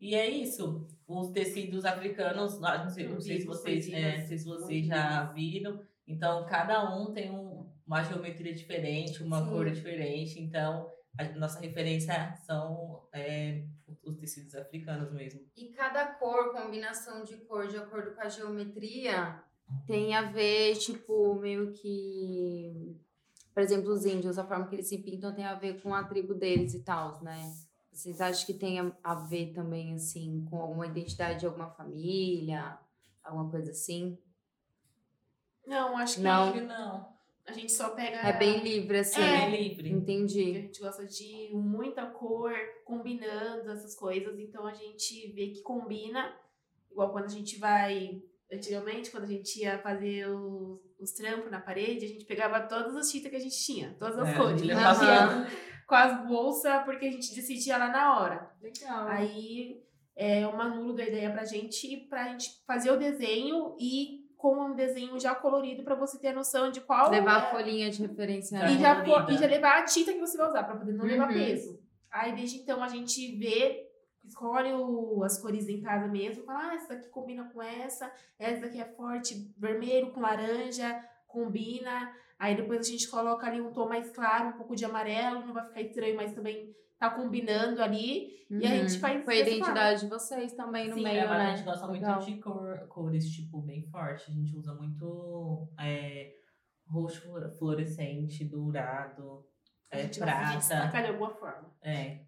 E é isso. Os tecidos africanos, não sei, não sei, se, vocês, é, não sei se vocês já viram. Então, cada um tem um, uma geometria diferente, uma Sim. cor diferente. Então, a nossa referência são é, os tecidos africanos mesmo. E cada cor, combinação de cor de acordo com a geometria, tem a ver, tipo, meio que... Por exemplo, os índios, a forma que eles se pintam tem a ver com a tribo deles e tal, né? Vocês acham que tem a ver também, assim, com alguma identidade de alguma família, alguma coisa assim? Não, acho que não. livre, não. A gente só pega... É bem livre, assim. É, é livre. Entendi. Porque a gente gosta de muita cor, combinando essas coisas. Então, a gente vê que combina. Igual quando a gente vai... Antigamente, quando a gente ia fazer os, os trampos na parede, a gente pegava todas as tintas que a gente tinha. Todas as é, cores. A gente uhum. com as bolsas, porque a gente decidia lá na hora. Legal. Aí, é, o Manolo deu a ideia pra gente, pra gente fazer o desenho e... com um desenho já colorido para você ter a noção de qual... Levar é. a folhinha de referência. E já, e já levar a tinta que você vai usar, para poder não uhum. levar peso. Aí, desde então, a gente vê, escolhe o, as cores em casa mesmo. Fala, ah, essa daqui combina com essa. Essa daqui é forte, vermelho com laranja, combina. Aí, depois a gente coloca ali um tom mais claro, um pouco de amarelo. Não vai ficar estranho, mas também... tá combinando ali, uhum. e a gente faz... Foi a identidade de vocês também no Sim, meio, é, né? A gente gosta Legal. muito de cor, cores, tipo, bem forte. A gente usa muito é, roxo fluorescente, dourado, a gente é, prata. De destacar de alguma forma. É.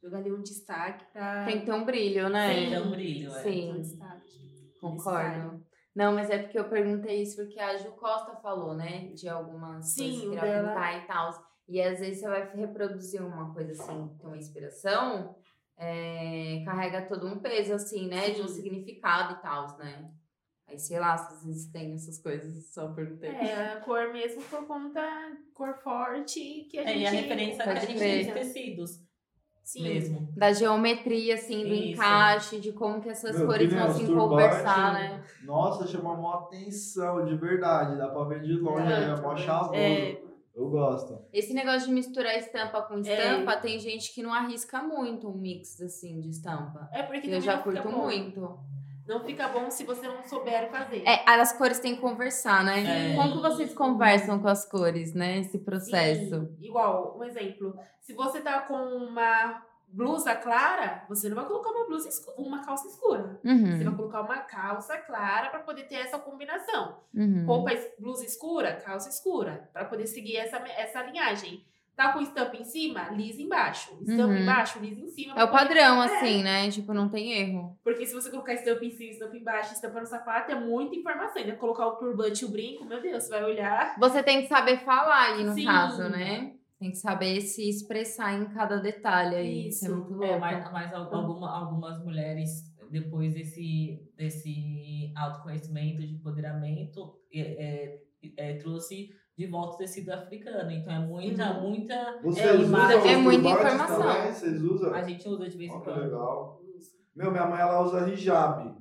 Jogar ali um destaque pra... Tem que ter um brilho, né? Tem que ter um brilho, Sim. é. Sim, um destaque. Concordo. Não, mas é porque eu perguntei isso porque a Ju Costa falou, né? De algumas Sim, coisas que ela pintar e tal. E às vezes você vai reproduzir uma coisa assim, que tem uma inspiração, é, carrega todo um peso, assim, né? Sim. De um significado e tal, né? Aí, sei lá, se às vezes tem essas coisas, só perguntei. É, a cor mesmo por conta, cor forte, que a é, gente... É, e a referência que a gente tem de tecidos. Sim. Mesmo. Da geometria, assim, do Isso. encaixe, de como que essas Meu, cores vão se conversar, né? Nossa, chamou uma atenção, de verdade. Dá pra ver de longe, é, né? É mó chavoso. É. Eu gosto. Esse negócio de misturar estampa com estampa, é. tem gente que não arrisca muito um mix, assim, de estampa. É, porque eu já curto bom. muito. Não fica bom se você não souber fazer. É, as cores têm que conversar, né? É. Como que vocês conversam com as cores, né? Esse processo. Sim. Igual, um exemplo. Se você tá com uma blusa clara, você não vai colocar uma, blusa escura, uma calça escura. Uhum. Você vai colocar uma calça clara para poder ter essa combinação. Uhum. Roupa, blusa escura, calça escura, para poder seguir essa, essa linhagem. Tá com estampa em cima, lisa embaixo. Estampa uhum. embaixo, lisa em cima. É o padrão, poder... assim, é. né? Tipo, não tem erro. Porque se você colocar estampa em cima, estampa embaixo, estampa no sapato, é muita informação. Ainda colocar o turbante e o brinco, meu Deus, você vai olhar... Você tem que saber falar ali, no Sim. caso, né? Tem que saber se expressar em cada detalhe aí. Isso, isso é muito louco. É, mas, mas alguma, algumas mulheres, depois desse, desse autoconhecimento, de empoderamento, é, é, é, trouxe de volta o tecido africano. Então é muita, uhum. muita... É, muita é muita informação. Também, vocês usam? A gente usa de vez em quando. Legal. Meu, minha mãe, ela usa hijab,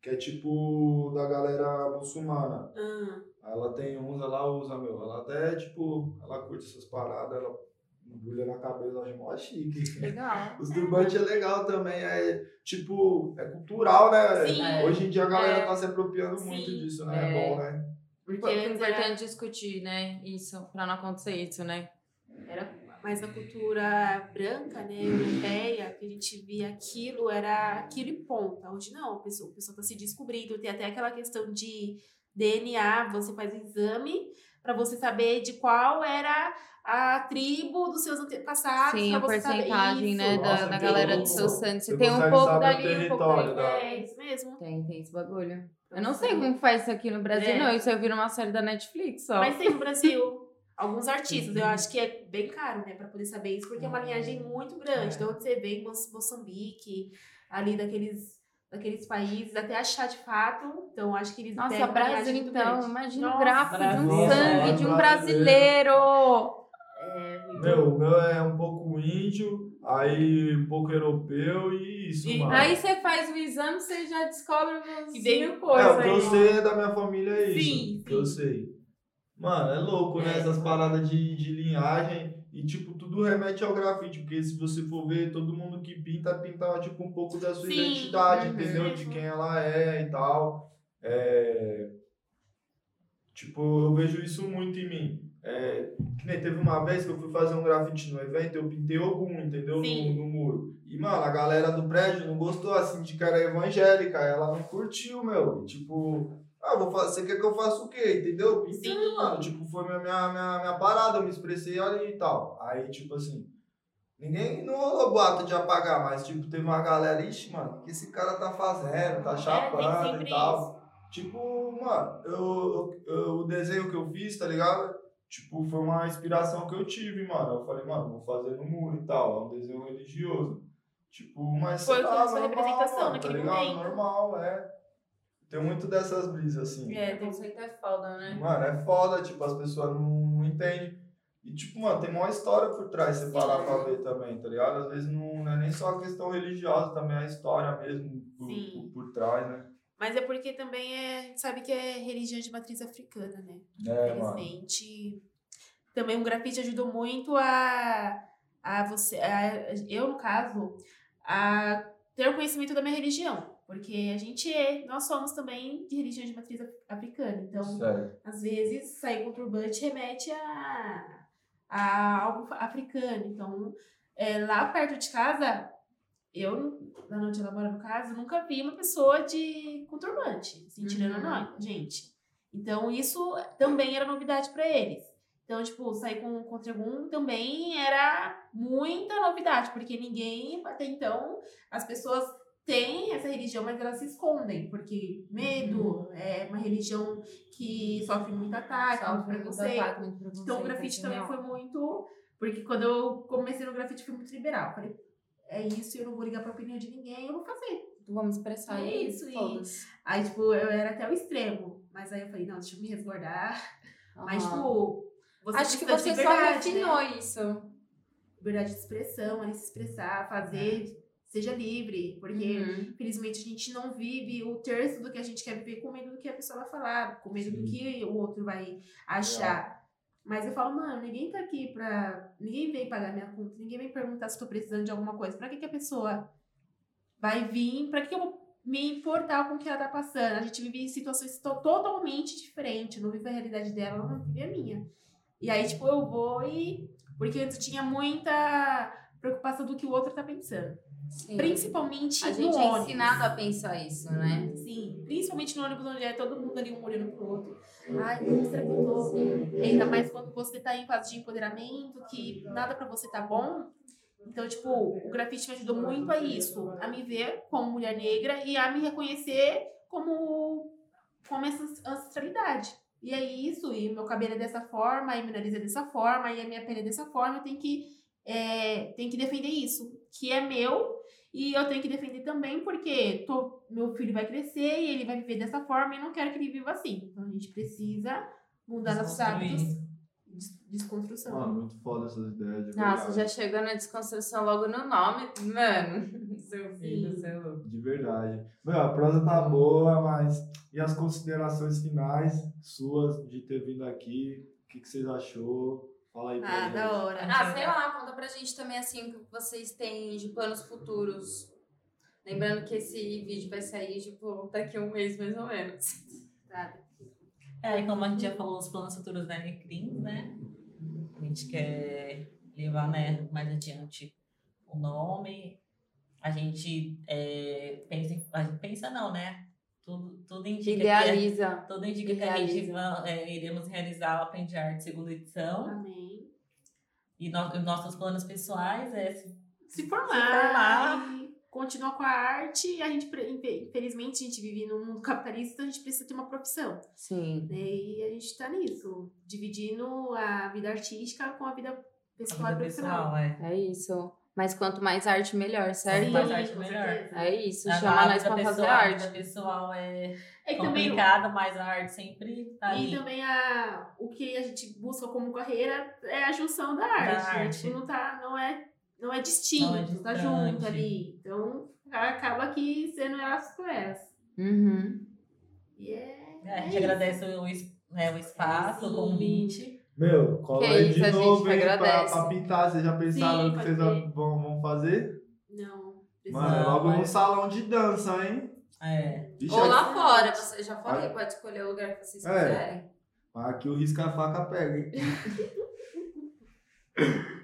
que é tipo da galera muçulmana. Uhum. Ela tem uns, ela usa, meu, ela até, tipo, ela curte essas paradas, ela embrulha na cabeça, ela é mó chique. Legal. Os turbantes é legal também, é, tipo, é cultural, né? Sim, é. Hoje em dia a galera é. tá se apropriando Sim, muito disso, né? É, é bom, né? Porque é importante é... discutir, né, isso, pra não acontecer isso, né? Era mais a cultura branca, né, europeia, que a gente via aquilo, era aquilo e ponta. Hoje não, o pessoal, o pessoal tá se descobrindo, tem até aquela questão de... D N A, você faz um exame para você saber de qual era a tribo dos seus antepassados. Sim, a porcentagem, né, Nossa, da, da galera do seu sangue. Você tem um pouco dali, um pouco da... É isso mesmo. Tem, tem esse bagulho. Eu não sei como faz isso aqui no Brasil, é. não. Isso eu vi numa série da Netflix, ó. Mas tem no Brasil. alguns artistas. Uhum. Eu acho que é bem caro, né, pra poder saber isso, porque uhum. é uma linhagem muito grande. É. Então, você vem em Moçambique, ali daqueles... daqueles países, até achar de fato. Então, acho que eles... Nossa, Brasil, então. Imagina Nossa, o gráfico Brasil. de um Nossa, sangue de um brasileiro. É, muito... Meu, o meu é um pouco índio, aí um pouco europeu e isso. E aí você faz o exame, você já descobre umas mil coisas. É, o que eu sei é da minha família é isso. Sim, sim. Que eu sei. Mano, é louco, né? É. Essas paradas de, de linhagem... E, tipo, tudo remete ao grafite, porque se você for ver, todo mundo que pinta, pinta, tipo, um pouco da sua Sim, identidade, uhum. entendeu? De quem ela é e tal. É... Tipo, eu vejo isso muito em mim. É... Que nem teve uma vez que eu fui fazer um grafite no evento, eu pintei algum, entendeu? No, no muro. E, mano, a galera do prédio não gostou, assim, de cara evangélica, ela não curtiu, meu. Tipo... Ah, vou fazer, você quer que eu faça o quê? Entendeu? Pintei, Sim. mano. Tipo, foi minha, minha, minha, minha parada, eu me expressei ali e tal. Aí, tipo assim, ninguém não rolou boato de apagar, mas, tipo, teve uma galera, ixi, mano, o que esse cara tá fazendo? Tá chapando é, e tal. Isso. Tipo, mano, eu, eu, eu, o desenho que eu fiz, tá ligado? Tipo, foi uma inspiração que eu tive, mano. Eu falei, mano, vou fazer no muro e tal. É um desenho religioso. Tipo, mas foi tá, a sua representação mano, naquele tá ligado? momento. Normal, é. Tem muito dessas brisas, assim. É, tem isso aí que é foda, né? Mano, é foda, tipo, as pessoas não, não entendem. E, tipo, mano, tem uma história por trás, você parar pra ver também, tá ligado? Às vezes não, não é nem só a questão religiosa, também é a história mesmo por, por, por trás, né? Mas é porque também é, a gente sabe que é religião de matriz africana, né? É, Infelizmente, mano. Também o grafite ajudou muito a, a você, a, eu, no caso, a ter o conhecimento da minha religião. Porque a gente é, nós somos também de religião de matriz africana. Então, Sério? às vezes, sair com turbante remete a, a algo africano. Então, é, lá perto de casa, eu, na onde eu moro no caso, nunca vi uma pessoa de, com turbante, assim, tirando uhum. a nós, gente. Então, isso também era novidade para eles. Então, tipo, sair com, contra algum também era muita novidade, porque ninguém, até então, as pessoas... Tem essa religião, mas elas se escondem, porque medo uhum. é uma religião que sofre muito ataque, sofre muito preconceito. Ataque, muito preconceito. Então o grafite também foi muito, porque quando eu comecei no grafite foi muito liberal. Falei, é isso, eu não vou ligar pra opinião de ninguém, eu vou fazer. Vamos expressar é isso. E... Aí, tipo, eu era até o extremo, mas aí eu falei, não, deixa eu me resguardar. Uhum. Mas, tipo, você acho que você liberdade, só continuou né? isso. Liberdade de expressão, ali se expressar, fazer... É. Seja livre, porque, uhum. infelizmente, a gente não vive o terço do que a gente quer viver com medo do que a pessoa vai falar, com medo Sim. do que o outro vai achar. É. Mas eu falo, mano, ninguém tá aqui pra... Ninguém vem pagar minha conta, ninguém vem perguntar se tô precisando de alguma coisa. Pra que que a pessoa vai vir? Pra que eu vou me importar com o que ela tá passando? A gente vive em situações totalmente diferentes. Eu não vivo a realidade dela, ela não vive a minha. E aí, tipo, eu vou e... Porque antes tinha muita preocupação do que o outro tá pensando. Sim. Principalmente a gente no é ensinado a pensar isso, né? Sim, principalmente no ônibus onde é todo mundo ali um olhando pro outro. Ai, mostra que eu tô. Ainda mais quando você tá em fase de empoderamento, que nada pra você tá bom. Então, tipo, o grafite me ajudou muito a isso, a me ver como mulher negra e a me reconhecer como, como essa ancestralidade. E é isso, e meu cabelo é dessa forma, e meu nariz é dessa forma, e a minha pele é dessa forma, eu tenho que, é, tenho que defender isso, que é meu. E eu tenho que defender também, porque tô, meu filho vai crescer e ele vai viver dessa forma e eu não quero que ele viva assim. Então, a gente precisa mudar nossos hábitos. Desconstrução. Mano, muito foda essas ideias. De Nossa, verdade. Já chegou na desconstrução logo no nome. Mano, seu filho, Sim. seu louco. De verdade. Mano, a prosa tá boa, mas... E as considerações finais suas de ter vindo aqui? O que, que vocês acharam? Fala aí pra ah, gente. Da hora. Ah, sei lá, conta pra gente também, assim, o que vocês têm de planos futuros. Lembrando que esse vídeo vai sair, tipo, daqui a um mês, mais ou menos. Tá. É, como a gente já falou, os planos futuros da Necrim, né? A gente quer levar, né, mais adiante o nome. A gente é, pensa, em, a gente pensa não, né? Tudo, tudo indica Idealiza. que, tudo indica que a gente é, iremos realizar o Open de Arte segunda edição. Amém. E no, nossos planos pessoais é se, se formar. Se formar continuar com a arte e a gente, infelizmente, a gente vive num mundo capitalista, então a gente precisa ter uma profissão. Sim. Né? E a gente tá nisso, dividindo a vida artística com a vida pessoal e profissional. É. é isso. Mas quanto mais arte, melhor, certo? Quanto mais arte, melhor. É isso, a chama nós pra fazer arte. A vida pessoal é, é complicada, também, mas a arte sempre tá ali. E também a, o que a gente busca como carreira é a junção da arte. Da arte. Tipo, não, tá, não é... Não é distinto, não é tá junto ali. Então, acaba aqui sendo elas por elas. Uhum. Yeah. É, a gente agradece o, né, o espaço, o convite. Meu, cola aí de a novo gente pra, pra pintar. Vocês já pensaram o que vocês vão, vão fazer? Não. Mano, é logo num salão de dança, hein? É. Vixe, ou lá fora, eu já falei, ah, pode escolher o lugar que vocês é. quiserem. Aqui o risco a faca pega, hein?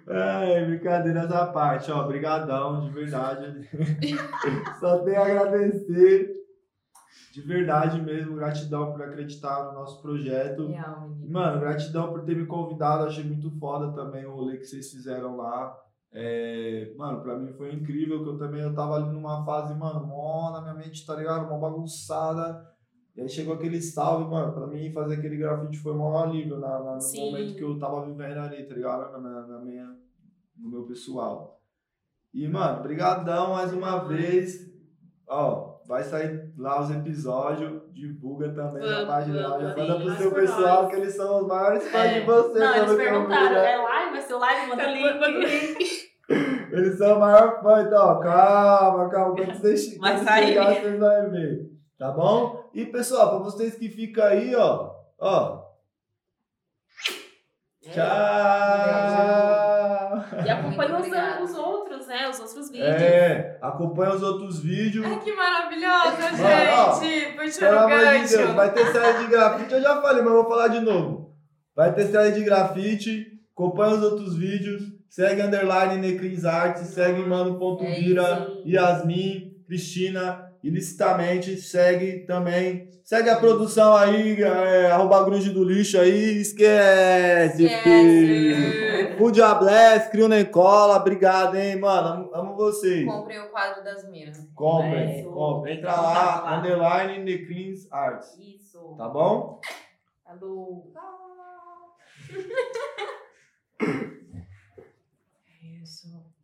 Ai, brincadeiras à parte, ó, brigadão, de verdade, só tenho a agradecer, de verdade mesmo, gratidão por acreditar no nosso projeto, yeah, mano, gratidão por ter me convidado, achei muito foda também o rolê que vocês fizeram lá, é, mano, pra mim foi incrível, que eu também, eu tava ali numa fase, mano, mó na minha mente, tá ligado, uma bagunçada. E aí chegou aquele salve, mano, pra mim fazer aquele grafite foi o maior alívio na, na, no Sim. momento que eu tava vivendo ali, tá ligado? Na, na, na minha, no meu pessoal. E, mano, brigadão mais uma vez. Ó, vai sair lá os episódios, divulga também vamos, na página lá, já manda pro seu pessoal nós. Que eles são os maiores fãs é. de vocês. Não, eles perguntaram, é live, vai ser live, manda o link. Eles são o maior fã, então, ó, calma, calma, quando vocês, quando vocês chegar, vocês vão ver. Tá bom? E, pessoal, pra vocês que ficam aí, ó, ó. Tchau! E acompanha os, os outros, né? Os outros vídeos. É, acompanha os outros vídeos. Ai, que maravilhosa, gente! Ó, puxa o gancho. Deus, vai ter série de grafite, eu já falei, mas vou falar de novo. Vai ter série de grafite, acompanha os outros vídeos, segue underline Necrim Arts, segue mano.vira, é Iasmin, Christina... Ilicitamente, segue também. Segue a produção aí, é, arroba grunge do lixo aí. Esquece, yes. filho. O Diabless, Crio Necola. Obrigado, hein, mano. Amo, amo vocês. Comprem o quadro das minas. Comprem, é, comprem. Entra lá, lá, underline Necrim Arts. Isso. Tá bom? Alô. É isso.